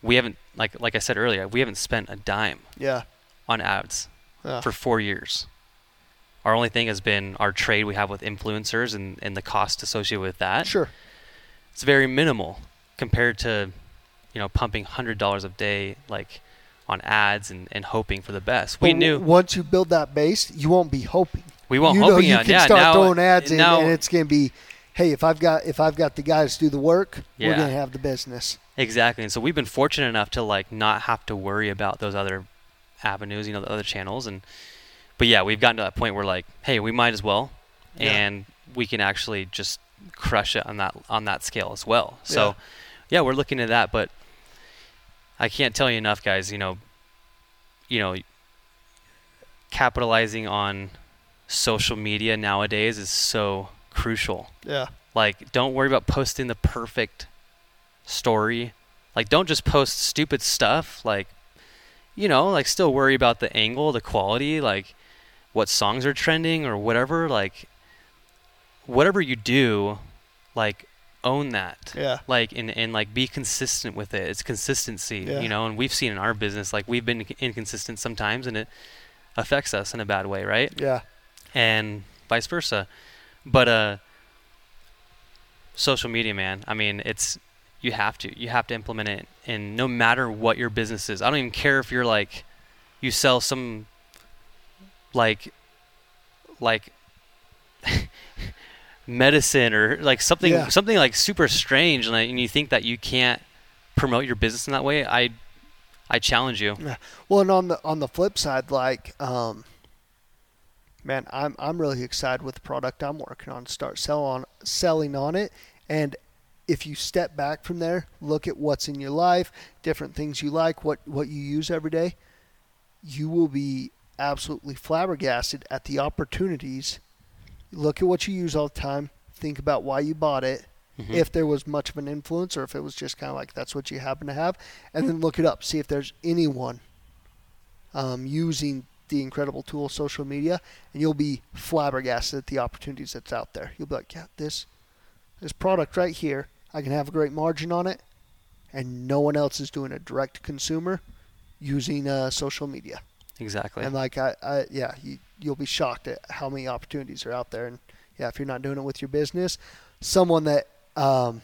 We haven't, like like I said earlier, we haven't spent a dime yeah. on ads yeah. for four years. Our only thing has been our trade we have with influencers and, and the cost associated with that. Sure. It's very minimal compared to, you know, pumping one hundred dollars a day, like, on ads and, and hoping for the best. We well, knew once you build that base, you won't be hoping. We won't you hoping. Know, you on. Can yeah, start now, throwing ads in, now, and it's gonna be, hey, if I've got if I've got the guys to do the work, yeah. we're gonna have the business. Exactly. And so we've been fortunate enough to like not have to worry about those other avenues, you know, the other channels. And but yeah, we've gotten to that point where like, hey, we might as well, yeah. and we can actually just crush it on that on that scale as well. So yeah, yeah we're looking at that, but I can't tell you enough, guys, you know, you know, capitalizing on social media nowadays is so crucial. Yeah. Like, don't worry about posting the perfect story. Like, don't just post stupid stuff. Like, you know, like, still worry about the angle, the quality, like what songs are trending or whatever. Like, whatever you do, like, own that. Yeah. Like, and, and like be consistent with it. It's consistency, yeah. you know, and we've seen in our business, like, we've been inconsistent sometimes and it affects us in a bad way. Right. Yeah. And vice versa. But, uh, social media, man, I mean, it's, you have to, you have to implement it, and no matter what your business is. I don't even care if you're like you sell some like like medicine or like something yeah. something like super strange, and, and you think that you can't promote your business in that way, I I challenge you. Yeah. Well, and on the on the flip side, like um, man, I'm I'm really excited with the product I'm working on. Start sell on selling on it, and if you step back from there, look at what's in your life, different things you like, what what you use every day, you will be absolutely flabbergasted at the opportunities. Look at what you use all the time. Think about why you bought it. Mm-hmm. If there was much of an influence, or if it was just kind of like that's what you happen to have, and then look it up. See if there's anyone um, using the incredible tool, social media, and you'll be flabbergasted at the opportunities that's out there. You'll be like, yeah, this this product right here, I can have a great margin on it, and no one else is doing a direct consumer using uh, social media. Exactly. And like, I, I yeah, you, you'll be shocked at how many opportunities are out there. And yeah, if you're not doing it with your business, someone that Um,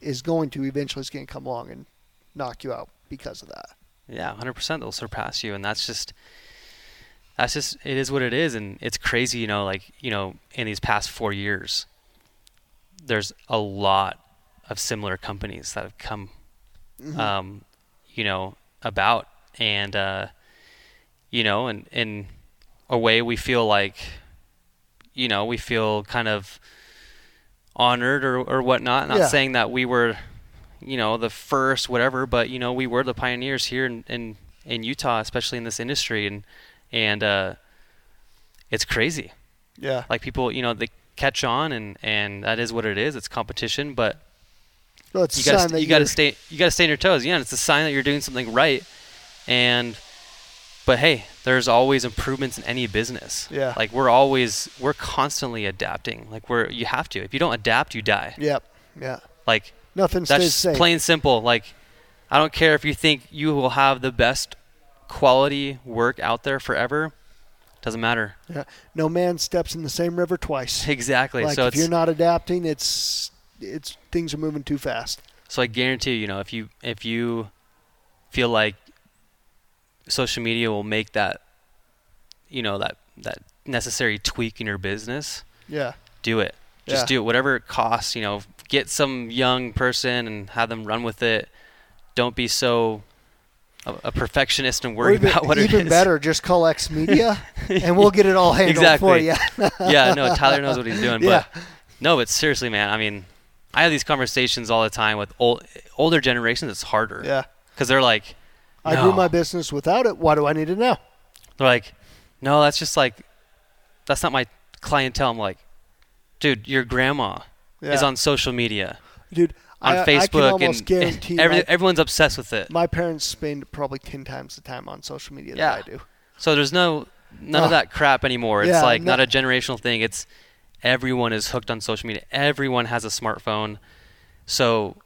is going to eventually is going to come along and knock you out because of that. Yeah, one hundred percent they'll surpass you, and that's just that's just it is what it is, and it's crazy, you know, like, you know, in these past four years, there's a lot of similar companies that have come, mm-hmm. um, you know, about, and uh, you know, and in a way, we feel like, you know, we feel kind of honored or, or whatnot. Not yeah. saying that we were, you know, the first, whatever, but, you know, we were the pioneers here in, in, in Utah, especially in this industry. And, and, uh, it's crazy. Yeah. Like people, you know, they catch on, and, and that is what it is. It's competition, but well, it's you gotta, st- you gotta stay, you gotta stay on your toes. Yeah. It's a sign that you're doing something right. And, but hey, there's always improvements in any business. Yeah. Like we're always, we're constantly adapting. Like we're, you have to, if you don't adapt, you die. Yep. Yeah. Like nothing stays just same. Plain simple. Like I don't care if you think you will have the best quality work out there forever. Doesn't matter. Yeah. No man steps in the same river twice. Exactly. Like so if you're not adapting, it's, it's things are moving too fast. So I guarantee you, you know, if you, if you feel like social media will make that, you know, that, that necessary tweak in your business. Yeah. Do it. Just yeah. do it. Whatever it costs, you know, get some young person and have them run with it. Don't be so a, a perfectionist and worry even, about what it is. Even better, just call X Media and we'll get it all handled exactly. for you. yeah, no, Tyler knows what he's doing. Yeah. But no, but seriously, man, I mean, I have these conversations all the time with old, older generations. It's harder. Yeah. Because they're like, No. I grew my business without it. Why do I need it now? They're like, no, that's just like, that's not my clientele. I'm like, dude, your grandma yeah. is on social media. Dude, on I, Facebook I and, and every, my, everyone's obsessed with it. My parents spend probably ten times the time on social media yeah. that I do. So there's no, none uh, of that crap anymore. It's yeah, like no. not a generational thing. It's everyone is hooked on social media. Everyone has a smartphone. So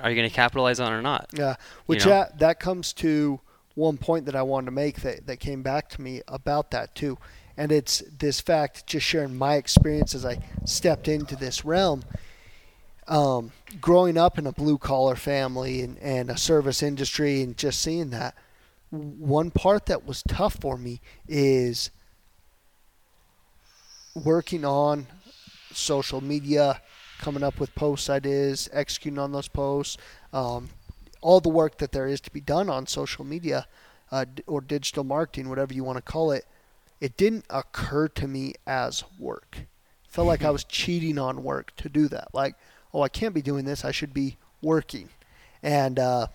are you going to capitalize on it or not? Yeah, which you know? that, that comes to one point that I wanted to make that, that came back to me about that too. And it's this fact, just sharing my experience as I stepped into this realm. Um, growing up in a blue-collar family and, and a service industry and just seeing that, one part that was tough for me is working on social media, coming up with post ideas, executing on those posts, um, all the work that there is to be done on social media uh, or digital marketing, whatever you want to call it. It didn't occur to me as work. It felt like I was cheating on work to do that. Like, oh, I can't be doing this. I should be working. And uh,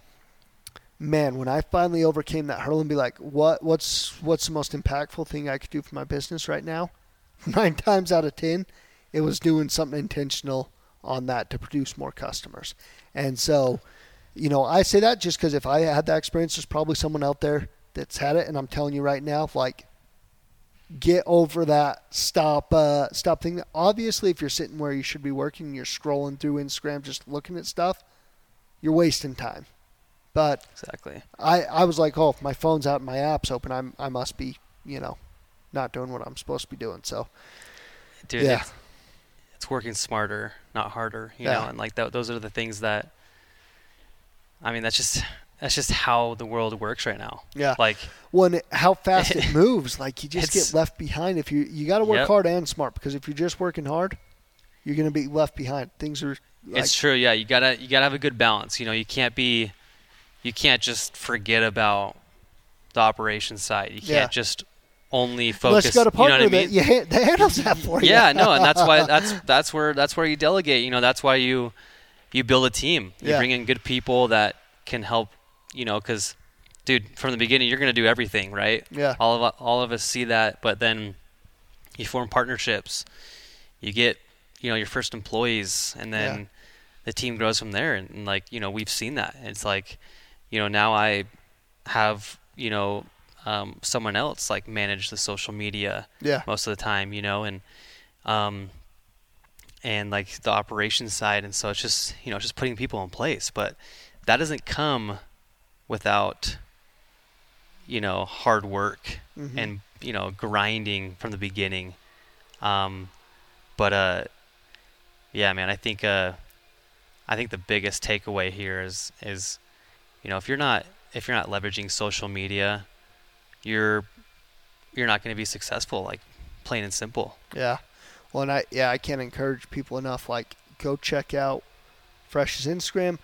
man, when I finally overcame that hurdle and be like, what, what's, what's the most impactful thing I could do for my business right now? Nine times out of ten, it was doing something intentional on that to produce more customers. And so, you know, I say that just because if I had that experience, there's probably someone out there that's had it. And I'm telling you right now, like, get over that stop uh, stop thing. Obviously, if you're sitting where you should be working, you're scrolling through Instagram, just looking at stuff, you're wasting time. But exactly, I, I was like, oh, if my phone's out and my app's open, I'm, I must be, you know, not doing what I'm supposed to be doing. So, dude, yeah. working smarter, not harder, you yeah. know, and like that, those are the things that, I mean, that's just, that's just how the world works right now. Yeah. Like, when it, how fast it, it moves, like you just get left behind. If you you got to work yep. hard and smart, because if you're just working hard, you're going to be left behind. Things are. Like, it's true. Yeah, you gotta you gotta have a good balance. You know, you can't be, you can't just forget about the operations side. You can't yeah. just only focus. Unless you got a partner, you know what I mean? That you, that handles that for you. Yeah, no, and that's why that's that's where that's where you delegate. You know, that's why you you build a team. You yeah. bring in good people that can help. You know, because, dude, from the beginning, you're gonna do everything, right? Yeah. All of all of us see that, but then you form partnerships. You get, you know, your first employees, and then yeah. the team grows from there. And, and like, you know, we've seen that. It's like, you know, now I have, you know, um, someone else like manage the social media yeah. most of the time, you know, and, um, and like the operations side. And so it's just, you know, just putting people in place, but that doesn't come without, you know, hard work mm-hmm. and, you know, grinding from the beginning. Um, but, uh, Yeah, man, I think uh, I think the biggest takeaway here is is, you know, if you're not if you're not leveraging social media, you're you're not going to be successful, like, plain and simple. Yeah. Well, and I yeah, I can't encourage people enough, like, go check out Fresh's Instagram.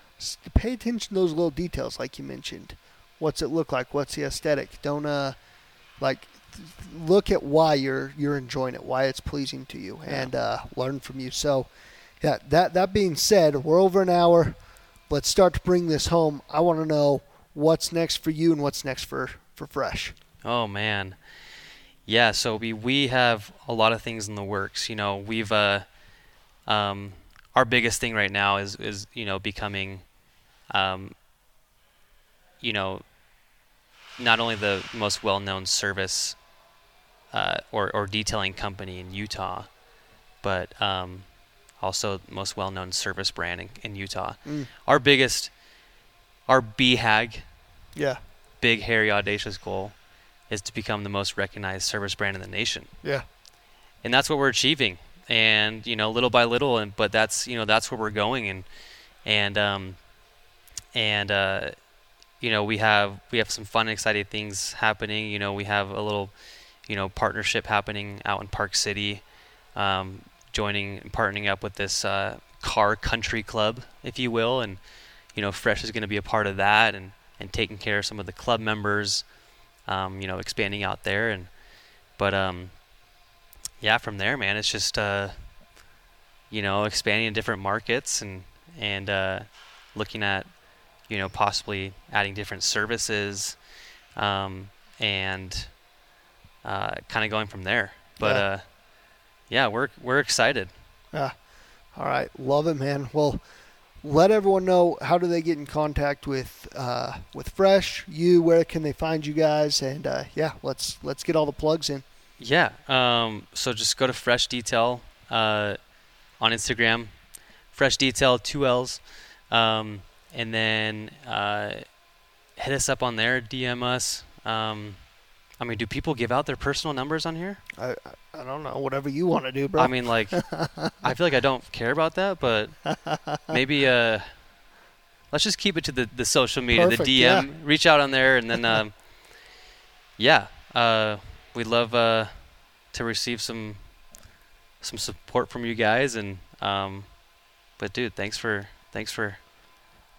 Pay attention to those little details like you mentioned. What's it look like? What's the aesthetic? Don't uh like look at why you're you're enjoying it, why it's pleasing to you, yeah. and uh, learn from you. So Yeah, that, that being said, we're over an hour. Let's start to bring this home. I want to know what's next for you and what's next for, for Fresh. Oh, man. Yeah, so we, we have a lot of things in the works. You know, we've uh, um, our biggest thing right now is, is you know, becoming, um, you know, not only the most well-known service uh, or, or detailing company in Utah, but um, – also most well-known service brand in, in Utah. Mm. Our biggest, our B HAG, yeah. big, hairy, audacious goal is to become the most recognized service brand in the nation. Yeah. And that's what we're achieving. And, you know, little by little, and but that's, you know, that's where we're going. And, and, um, and, uh, you know, we have, we have some fun, exciting things happening. You know, we have a little, you know, partnership happening out in Park City, um, joining and partnering up with this uh, car country club, if you will. And, you know, Fresh is going to be a part of that and, and taking care of some of the club members, um, you know, expanding out there. And, but, um, yeah, from there, man, it's just, uh, you know, expanding in different markets and, and uh, looking at, you know, possibly adding different services um, and uh, kind of going from there. But, yeah. uh, Yeah, we're we're excited. Yeah. All right. Love it, man. Well, let everyone know, how do they get in contact with uh, with Fresh, you, where can they find you guys? And, uh, yeah, let's let's get all the plugs in. Yeah. Um, so just go to Fresh Detail uh, on Instagram, Fresh Detail, two L's. Um, and then uh, hit us up on there, D M us. Um I mean, do people give out their personal numbers on here? I I don't know. Whatever you want to do, bro. I mean, like, I feel like I don't care about that, but maybe uh, let's just keep it to the, the social media, Perfect, the D M. Yeah. Reach out on there, and then, um, yeah, uh, we'd love uh, to receive some some support from you guys. And um, but, dude, thanks for thanks for.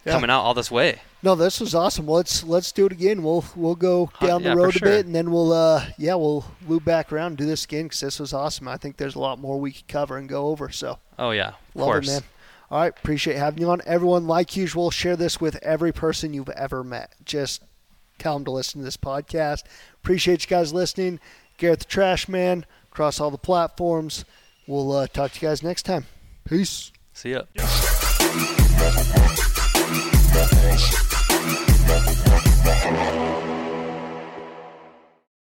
Yeah. Coming out all this way. No, this was awesome. Let's let's do it again. We'll we'll go down uh, yeah, the road sure. a bit, and then we'll uh yeah we'll loop back around and do this again, because this was awesome. I think there's a lot more we could cover and go over. So. Oh yeah, of love course, it, man. All right, appreciate having you on. Everyone, like usual, share this with every person you've ever met. Just tell them to listen to this podcast. Appreciate you guys listening. Garrett the Trash Man across all the platforms. We'll uh, talk to you guys next time. Peace. See ya.